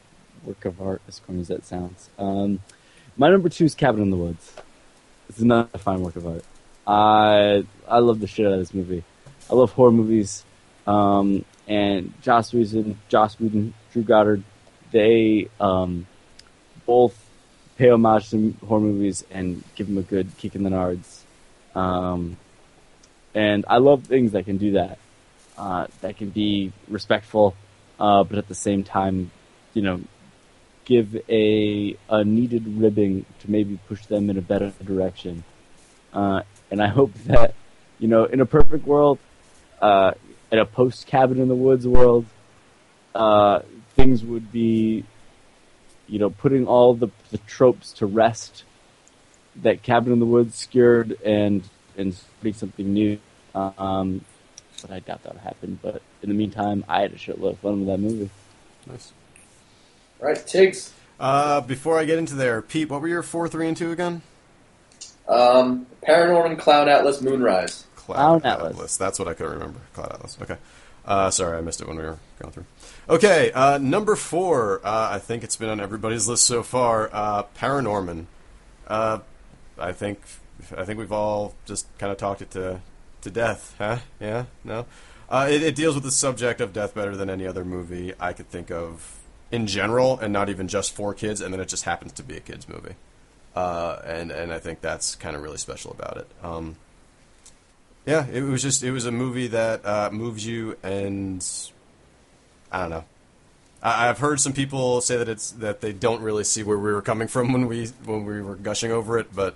of art, as corny as that sounds. My number 2 is Cabin in the Woods. It's another fine work of art. I love the shit out of this movie. I love horror movies. And Joss Whedon, Drew Goddard, they both pay homage to horror movies and give them a good kick in the nards. And I love things that can do that, that can be respectful, but at the same time, give a needed ribbing to maybe push them in a better direction. And I hope that, in a perfect world, in a post-Cabin in the Woods world, things would be, putting all the tropes to rest that Cabin in the Woods skewered and create something new, but I doubt that'll happen. But in the meantime, I had a shitload of fun with that movie. Nice. All right, Tiggs. Before I get into there, Pete, what were your 4, 3, and 2 again? Paranorman, Cloud Atlas, Moonrise. Cloud Atlas. That's what I could remember. Cloud Atlas. Okay. Sorry, I missed it when we were going through. Okay, number 4. I think it's been on everybody's list so far. Paranorman. I think we've all just kind of talked it to death, huh? Yeah? No? It deals with the subject of death better than any other movie I could think of in general, and not even just for kids, and then it just happens to be a kids movie. And I think that's kind of really special about it. Yeah, it was a movie that moves you, and I don't know. I've heard some people say that they don't really see where we were coming from when we were gushing over it, but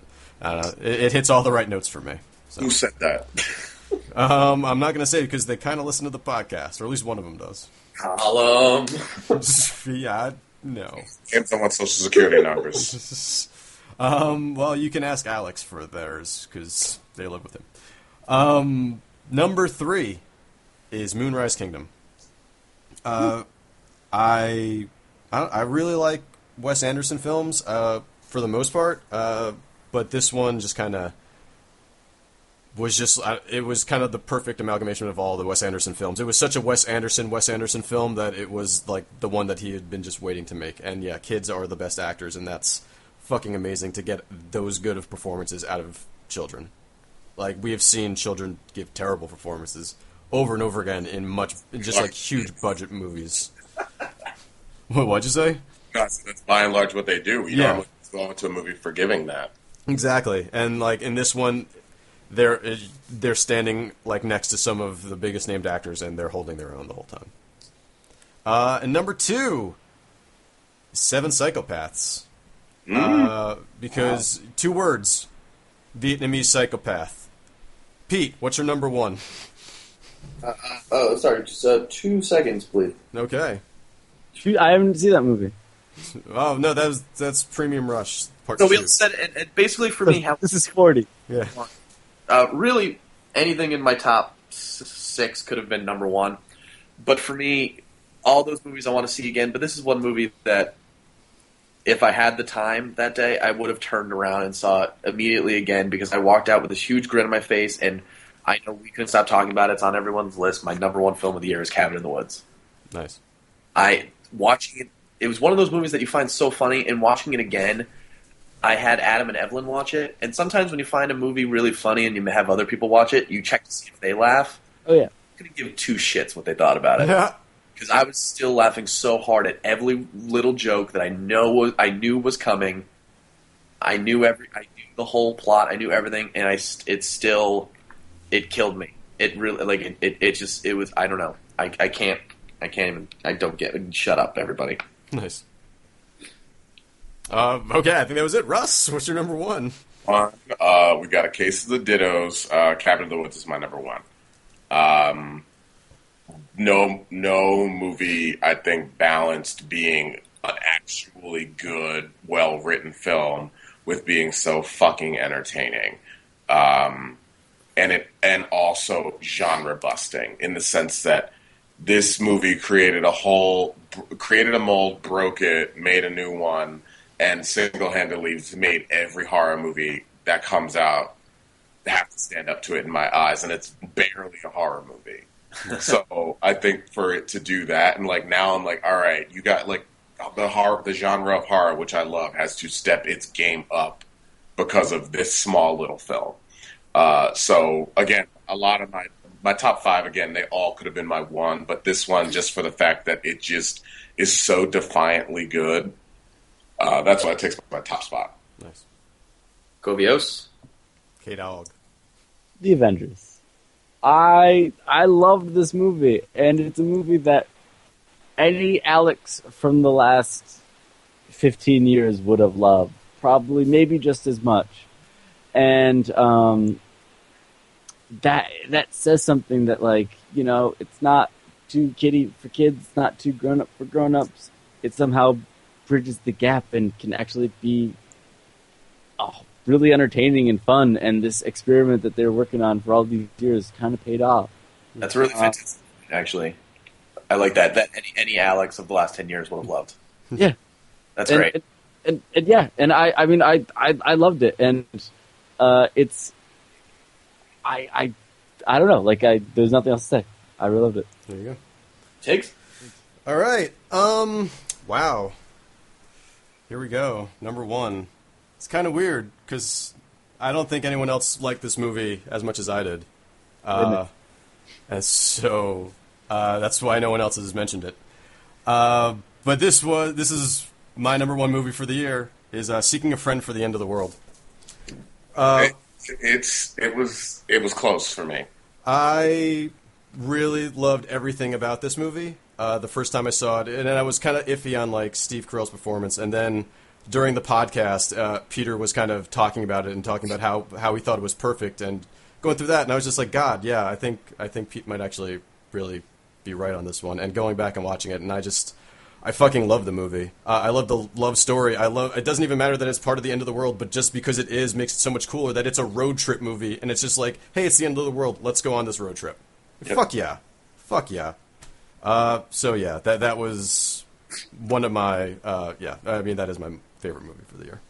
it hits all the right notes for me. So. Who said that? I'm not going to say it because they kind of listen to the podcast, or at least one of them does. Column. Yeah, no. Depends on what social security numbers. Well, you can ask Alex for theirs because they live with him. Number 3 is Moonrise Kingdom. I really like Wes Anderson films for the most part. But this one just kind of was it was kind of the perfect amalgamation of all the Wes Anderson films. It was such a Wes Anderson film that it was the one that he had been just waiting to make. And yeah, kids are the best actors, and that's fucking amazing to get those good of performances out of children. Like, we have seen children give terrible performances over and over again in just like huge budget movies. What'd you say? That's by and large what they do. You don't go into a movie forgiving that. Exactly. And like in this one, they're standing like next to some of the biggest named actors, and they're holding their own the whole time. And number two, Seven Psychopaths. Because two words, Vietnamese psychopath. Pete, what's your number one? Sorry, just 2 seconds, please. Okay. I haven't seen that movie. Oh no, that's Premium Rush Part 2. So we said, and basically for me, this is 40. Yeah. Really, anything in my top 6 could have been number one, but for me, all those movies I want to see again. But this is one movie that, if I had the time that day, I would have turned around and saw it immediately again, because I walked out with this huge grin on my face, and I know we couldn't stop talking about it. It's on everyone's list. My number one film of the year is Cabin in the Woods. Nice. Watching it, it was one of those movies that you find so funny, and watching it again, I had Adam and Evelyn watch it, and sometimes when you find a movie really funny and you have other people watch it, you check to see if they laugh. Oh, yeah. I couldn't give two shits what they thought about it. Yeah. Because I was still laughing so hard at every little joke that I knew was coming. I knew the whole plot. I knew everything, and it killed me. It really, like, it was, I don't know. I don't get it. Shut up, everybody. Nice. Okay, I think that was it. Russ, what's your number one? We've got A Case of the Dittos. Cabin in the Woods is my number one. No movie, I think, balanced being an actually good, well-written film with being so fucking entertaining. And also genre-busting, in the sense that this movie created a mold, broke it, made a new one, and single-handedly made every horror movie that comes out have to stand up to it in my eyes, and it's barely a horror movie. So I think for it to do that, and like now I'm like, all right, you got like the genre of horror, which I love, has to step its game up because of this small little film. So again, a lot of my top 5, again, they all could have been my one, but this one, just for the fact that it just is so defiantly good, that's why it takes my top spot. Nice. Covios. K-Dog. The Avengers. I loved this movie, and it's a movie that any Alex from the last 15 years would have loved, probably, maybe just as much. And that says something that, like, you know, it's not too kiddie for kids, it's not too grown up for grown ups. It somehow bridges the gap and can actually be really entertaining and fun, and this experiment that they're working on for all these years kind of paid off. That's really fantastic, actually. I like that. That any Alex of the last 10 years would have loved. Yeah, that's great. And I mean, I loved it, and it's, I don't know. Like, there's nothing else to say. I really loved it. There you go, Tiggs. All right. Wow. Here we go. Number one. It's kind of weird, because I don't think anyone else liked this movie as much as I did. And so that's why no one else has mentioned it. But this is my number one movie for the year, is Seeking a Friend for the End of the World. It was close for me. I really loved everything about this movie the first time I saw it, and then I was kind of iffy on, like, Steve Carell's performance, and then during the podcast, Peter was kind of talking about it and talking about how he thought it was perfect and going through that. And I was just like, God, yeah, I think Pete might actually really be right on this one. And going back and watching it, and I fucking love the movie. I love the love story. It doesn't even matter that it's part of the end of the world, but just because it is makes it so much cooler that it's a road trip movie. And it's just like, hey, it's the end of the world. Let's go on this road trip. Yep. Fuck yeah. Fuck yeah. So yeah, that was one of my, that is my favorite movie for the year.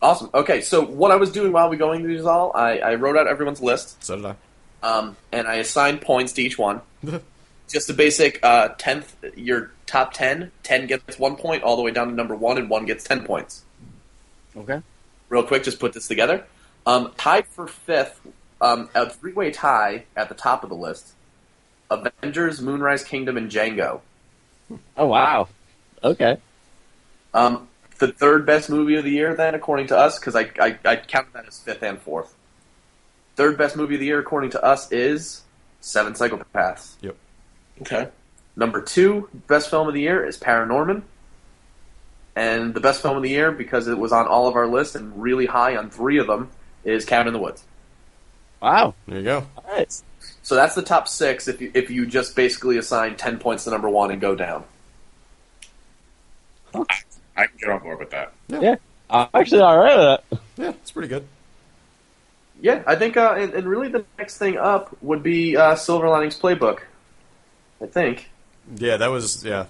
Awesome. Okay, so what I was doing while we were going through these all, I wrote out everyone's list. So did I. And I assigned points to each one. Just a basic 10th, your top 10. 10 gets 1 point all the way down to number 1, and 1 gets 10 points. Okay. Real quick, just put this together. Tied for fifth, a three-way tie at the top of the list, Avengers, Moonrise Kingdom, and Django. Oh, wow. Okay. The third best movie of the year, then, according to us, because I counted that as fifth and fourth. Third best movie of the year, according to us, is Seven Psychopaths. Yep. Okay. Number two best film of the year is Paranorman. And the best film of the year, because it was on all of our lists and really high on three of them, is Cabin in the Woods. Wow. There you go. All right. So that's the top six if you just basically assign 10 points to number one and go down. Huh. I can get on board with that. Yeah. I'm actually all right with that. Yeah, it's pretty good. Yeah, I think and really the next thing up would be Silver Linings Playbook, I think. Yeah, that was... Yeah.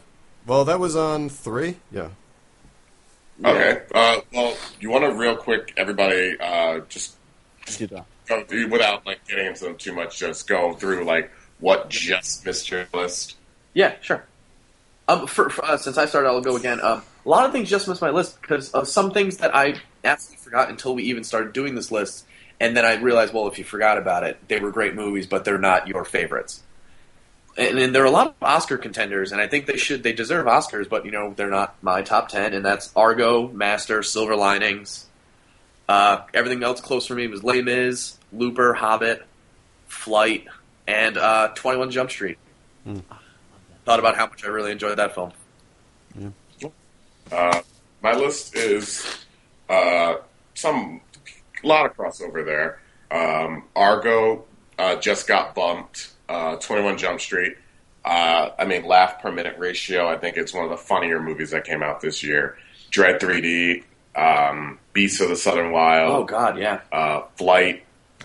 Well, that was on three? Yeah. Okay. Well, you want to real quick, everybody, just go through, without like getting into them too much, just go through like what just missed your list? Yeah, sure. For since I started, I'll go again. A lot of things just missed my list because of some things that I absolutely forgot until we even started doing this list. And then I realized, well, if you forgot about it, they were great movies, but they're not your favorites. And there are a lot of Oscar contenders, and I think they deserve Oscars, but, you know, they're not my top 10, and that's Argo, Master, Silver Linings. Everything else close for me was Les Mis, Looper, Hobbit, Flight, and 21 Jump Street. Mm. Thought about how much I really enjoyed that film. Yeah. My list is a lot of crossover there. Argo just got bumped. 21 Jump Street. Laugh per minute ratio. I think it's one of the funnier movies that came out this year. Dread 3D, Beasts of the Southern Wild. Oh, God, yeah. Flight,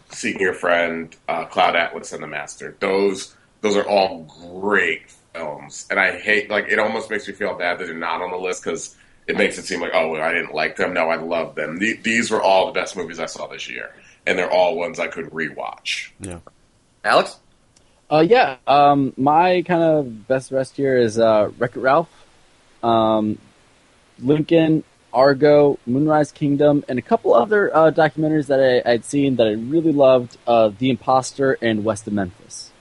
Seeking Your Friend, Cloud Atlas, and The Master. Those are all great films. And I hate, like, it almost makes me feel bad that they're not on the list because it makes it seem like, oh, I didn't like them. No, I love them. These were all the best movies I saw this year. And they're all ones I could rewatch. Yeah. Alex? My kind of best rest year is Wreck-It Ralph, Lincoln, Argo, Moonrise Kingdom, and a couple other documentaries that I'd seen that I really loved, The Imposter and West of Memphis.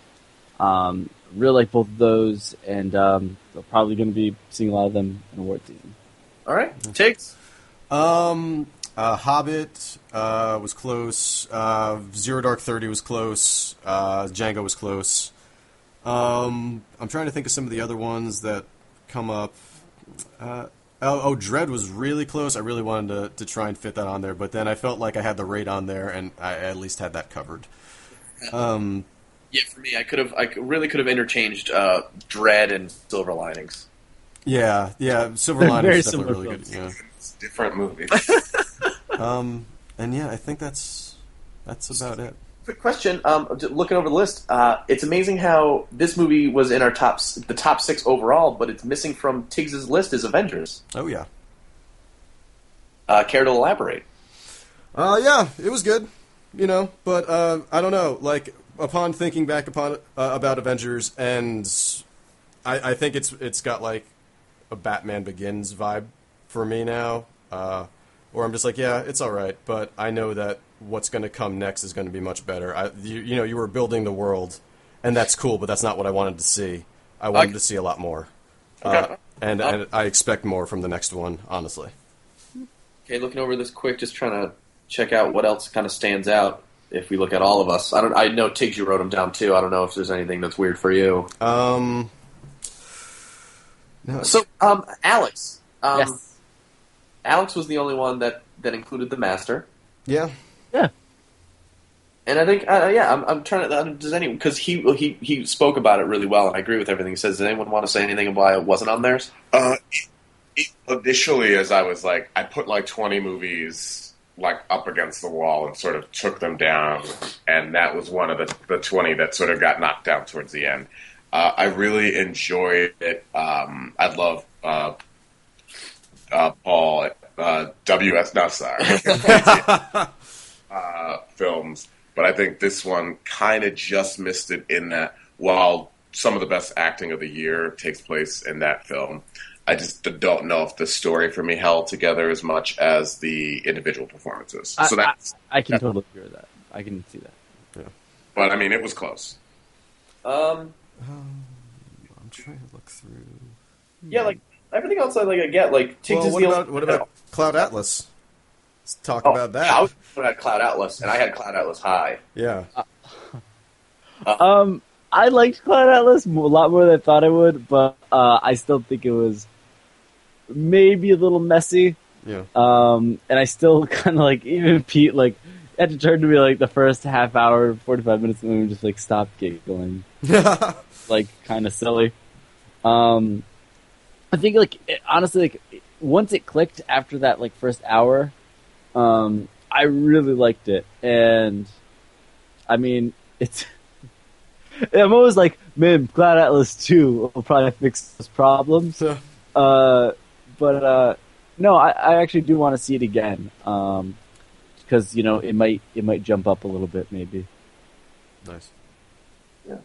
Really like both of those, and they're probably going to be seeing a lot of them in award season. All right. Tiggs? Hobbit was close. Zero Dark 30 was close. Django was close. I'm trying to think of some of the other ones that come up. Dread was really close. I really wanted to try and fit that on there, but then I felt like I had the rate on there, and I at least had that covered. Yeah, for me, I really could have interchanged Dread and Silver Linings. Yeah, Silver Linings is definitely really films. Good. Yeah. It's different movies. I think that's about it. Quick question. Looking over the list, it's amazing how this movie was in the top six overall, but it's missing from Tiggs's list is Avengers. Oh yeah. Care to elaborate? Yeah, it was good, but I don't know. Like upon thinking back about Avengers, and I think it's got like a Batman Begins vibe for me now. Or I'm just like, yeah, it's all right, but I know that what's going to come next is going to be much better. You were building the world, and that's cool, but that's not what I wanted to see. I wanted to see a lot more. Okay. And I expect more from the next one, honestly. Okay, looking over this quick, just trying to check out what else kind of stands out if we look at all of us. I know, Tiggs, you wrote them down, too. I don't know if there's anything that's weird for you. No. So, Alex. Yes. Alex was the only one that included The Master. Yeah. Yeah. And I think, I'm trying to, does anyone, because he spoke about it really well, and I agree with everything he says. Does anyone want to say anything about why it wasn't on theirs? Initially, as I was like, I put like 20 movies like up against the wall and sort of took them down, and that was one of the 20 that sort of got knocked down towards the end. I really enjoyed it. I love Paul at W.S. Nassar films, but I think this one kind of just missed it in that while some of the best acting of the year takes place in that film, I just don't know if the story for me held together as much as the individual performances. So that's, I can totally agree with that. I can see that. Yeah. But I mean, it was close. I'm trying to look through. Yeah, like everything else, I get. Like Tiggs is what about Cloud Atlas? Let's talk about that. I was talking about Cloud Atlas, and I had Cloud Atlas high. Yeah. I liked Cloud Atlas a lot more than I thought I would, but I still think it was maybe a little messy. Yeah. And I still kind of like, even Pete, like, had to turn to me like the first half hour, 45 minutes, and then we just like stopped giggling. Like, kind of silly. I think like, honestly, like, once it clicked after that like first hour, I really liked it. And I mean, it's... I'm always like, man, Cloud Atlas 2 will probably fix those problems. Yeah. But I actually do want to see it again. Because, you know, it might jump up a little bit, maybe. Nice. Yeah.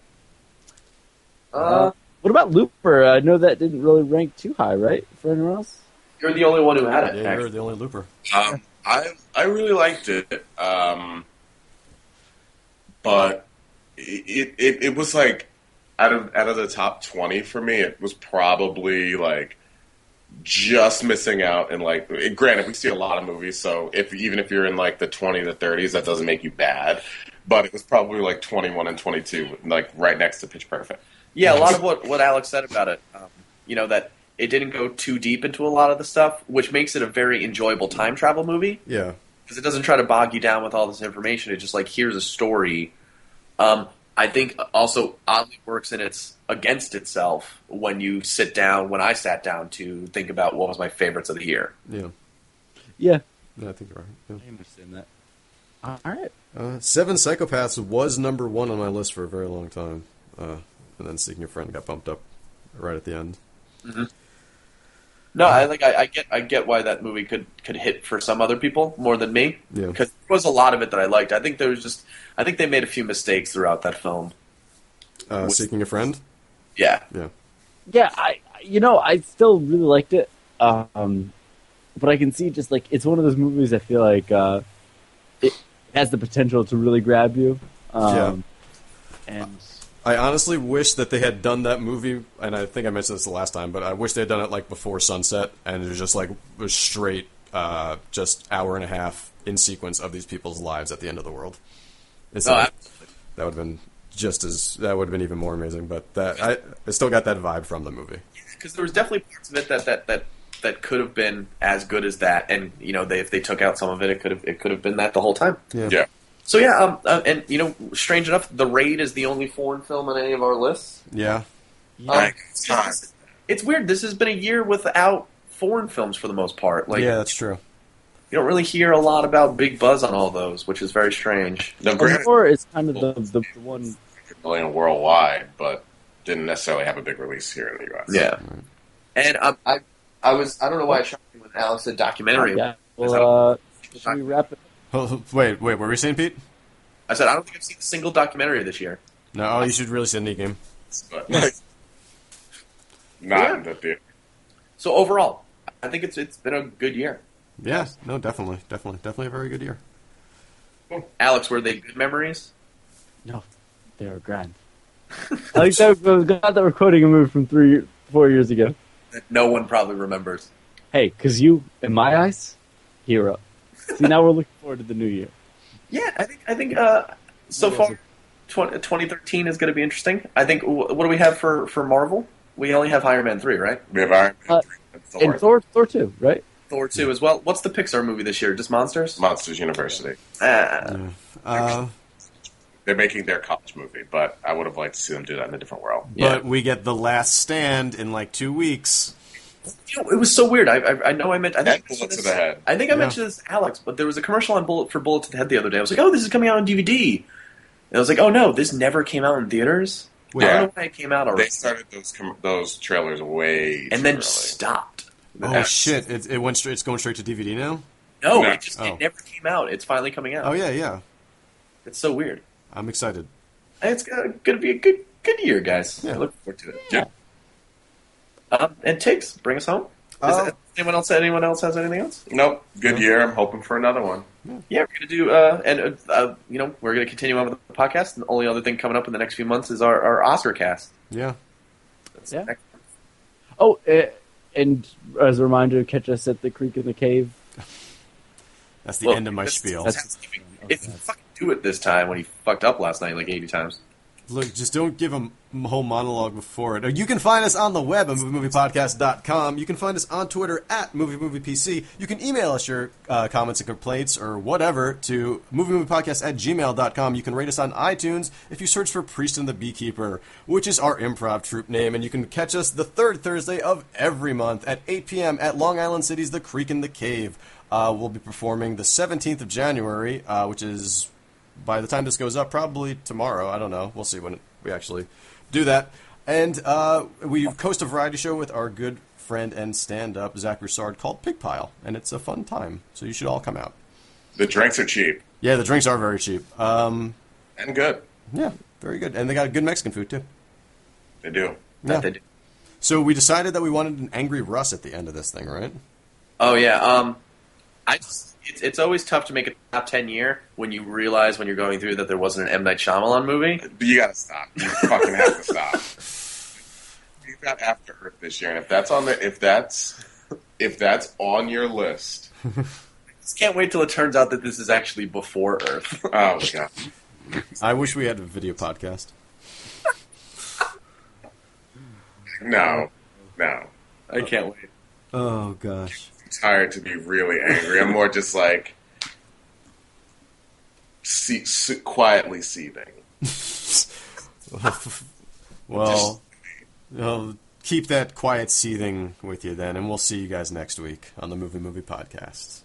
What about Looper? I know that didn't really rank too high, right? For anyone else? You're the only one who had it. Yeah, you're the only Looper. I really liked it. But... It was like out of the top 20 for me, it was probably like just missing out. And like, granted, we see a lot of movies, so even if you're in like the 20 to 30s, that doesn't make you bad. But it was probably like 21 and 22, like right next to Pitch Perfect. Yeah, a lot of what Alex said about it, you know, that it didn't go too deep into a lot of the stuff, which makes it a very enjoyable time travel movie. Yeah, because it doesn't try to bog you down with all this information. It's just like, here's a story. I think also oddly works against itself when I sat down to think about what was my favorites of the year. Yeah. Yeah. No, I think you're right. Yeah. I understand that. All right. Seven Psychopaths was number one on my list for a very long time. And then Seeking a Friend got bumped up right at the end. Mm-hmm. No, I get why that movie could hit for some other people more than me. Yeah. Because there was a lot of it that I liked. I think they made a few mistakes throughout that film. Seeking a Friend? Yeah. Yeah. Yeah, I still really liked it. But I can see just like it's one of those movies I feel like it has the potential to really grab you. And I honestly wish that they had done that movie, and I think I mentioned this the last time, but I wish they had done it, like, before sunset, and it was just, like, a straight, just hour and a half in sequence of these people's lives at the end of the world. That would have been that would have been even more amazing, but I still got that vibe from the movie. Because there was definitely parts of it that could have been as good as that, and, you know, if they took out some of it, it could have been that the whole time. Yeah. So yeah, and you know, strange enough, The Raid is the only foreign film on any of our lists. Yeah, it's weird. This has been a year without foreign films for the most part. Like, yeah, that's true. You don't really hear a lot about big buzz on all those, which is very strange. Or it's kind of the one worldwide, but didn't necessarily have a big release here in the U.S. Yeah, and I don't know why I shot you when Alex said documentary. Yeah, well, should we wrap it? Wait, what were you saying, Pete? I said, I don't think I've seen a single documentary this year. No, you should really see Nick game. Not that big. So overall, I think it's been a good year. Yeah, no, definitely a very good year. Cool. Alex, were they good memories? No, they were grand. I think that was glad that we're quoting a movie from 4 years ago. That no one probably remembers. Hey, because you, in my eyes, hero. See, now we're looking forward to the new year. Yeah, I think so far 2013 is going to be interesting. I think, what do we have for Marvel? We only have Iron Man 3, right? We have Iron Man 3. And Thor 2, right? Thor 2 as well. What's the Pixar movie this year? Just Monsters? Monsters University. They're making their college movie, but I would have liked to see them do that in a different world. Yeah. But we get The Last Stand in like 2 weeks. You know, it was so weird. I mentioned this to Alex, but there was a commercial on Bullet to the Head the other day. I was like, oh, this is coming out on DVD. And I was like, oh, no, this never came out in theaters. Yeah. I don't know why it came out already. They started those trailers way and then early. Stopped. Oh, shit. It's going straight to DVD now? No. It never came out. It's finally coming out. Oh, yeah. It's so weird. I'm excited. It's going to be a good year, guys. Yeah. I look forward to it. Yeah. And Tiggs, bring us home. Anyone else has anything else? Nope. Good year. I'm hoping for another one. Yeah, we're gonna do, we're gonna continue on with the podcast. And the only other thing coming up in the next few months is our Oscar cast. Yeah. That's next. Oh, and as a reminder, catch us at the Creek in the Cave. That's the end of my spiel. If you fucking do it this time when he fucked up last night like 80 times. Look, just don't give a whole monologue before it. You can find us on the web at moviemoviepodcast.com. You can find us on Twitter at moviemoviepc. You can email us your comments and complaints or whatever to moviemoviepodcast@gmail.com. You can rate us on iTunes if you search for Priest and the Beekeeper, which is our improv troupe name. And you can catch us the third Thursday of every month at 8 p.m. at Long Island City's The Creek in the Cave. We'll be performing the 17th of January, which is... by the time this goes up, probably tomorrow. I don't know. We'll see when we actually do that. And we host a variety show with our good friend and stand-up, Zach Broussard, called Pigpile. And it's a fun time. So you should all come out. The drinks are cheap. Yeah, the drinks are very cheap. And good. Yeah, very good. And they got good Mexican food, too. They do. Yeah. They do. So we decided that we wanted an Angry Russ at the end of this thing, right? Oh, yeah. It's always tough to make a top 10 year when you realize when you're going through that there wasn't an M. Night Shyamalan movie. You gotta stop. You fucking have to stop. You've got After Earth this year, and if that's on your list, I just can't wait till it turns out that this is actually before Earth. Oh my god! I wish we had a video podcast. No, I can't wait. Oh gosh. Tired to be really angry. I'm more just like quietly seething. Well, keep that quiet seething with you then, and we'll see you guys next week on the Movie Podcast.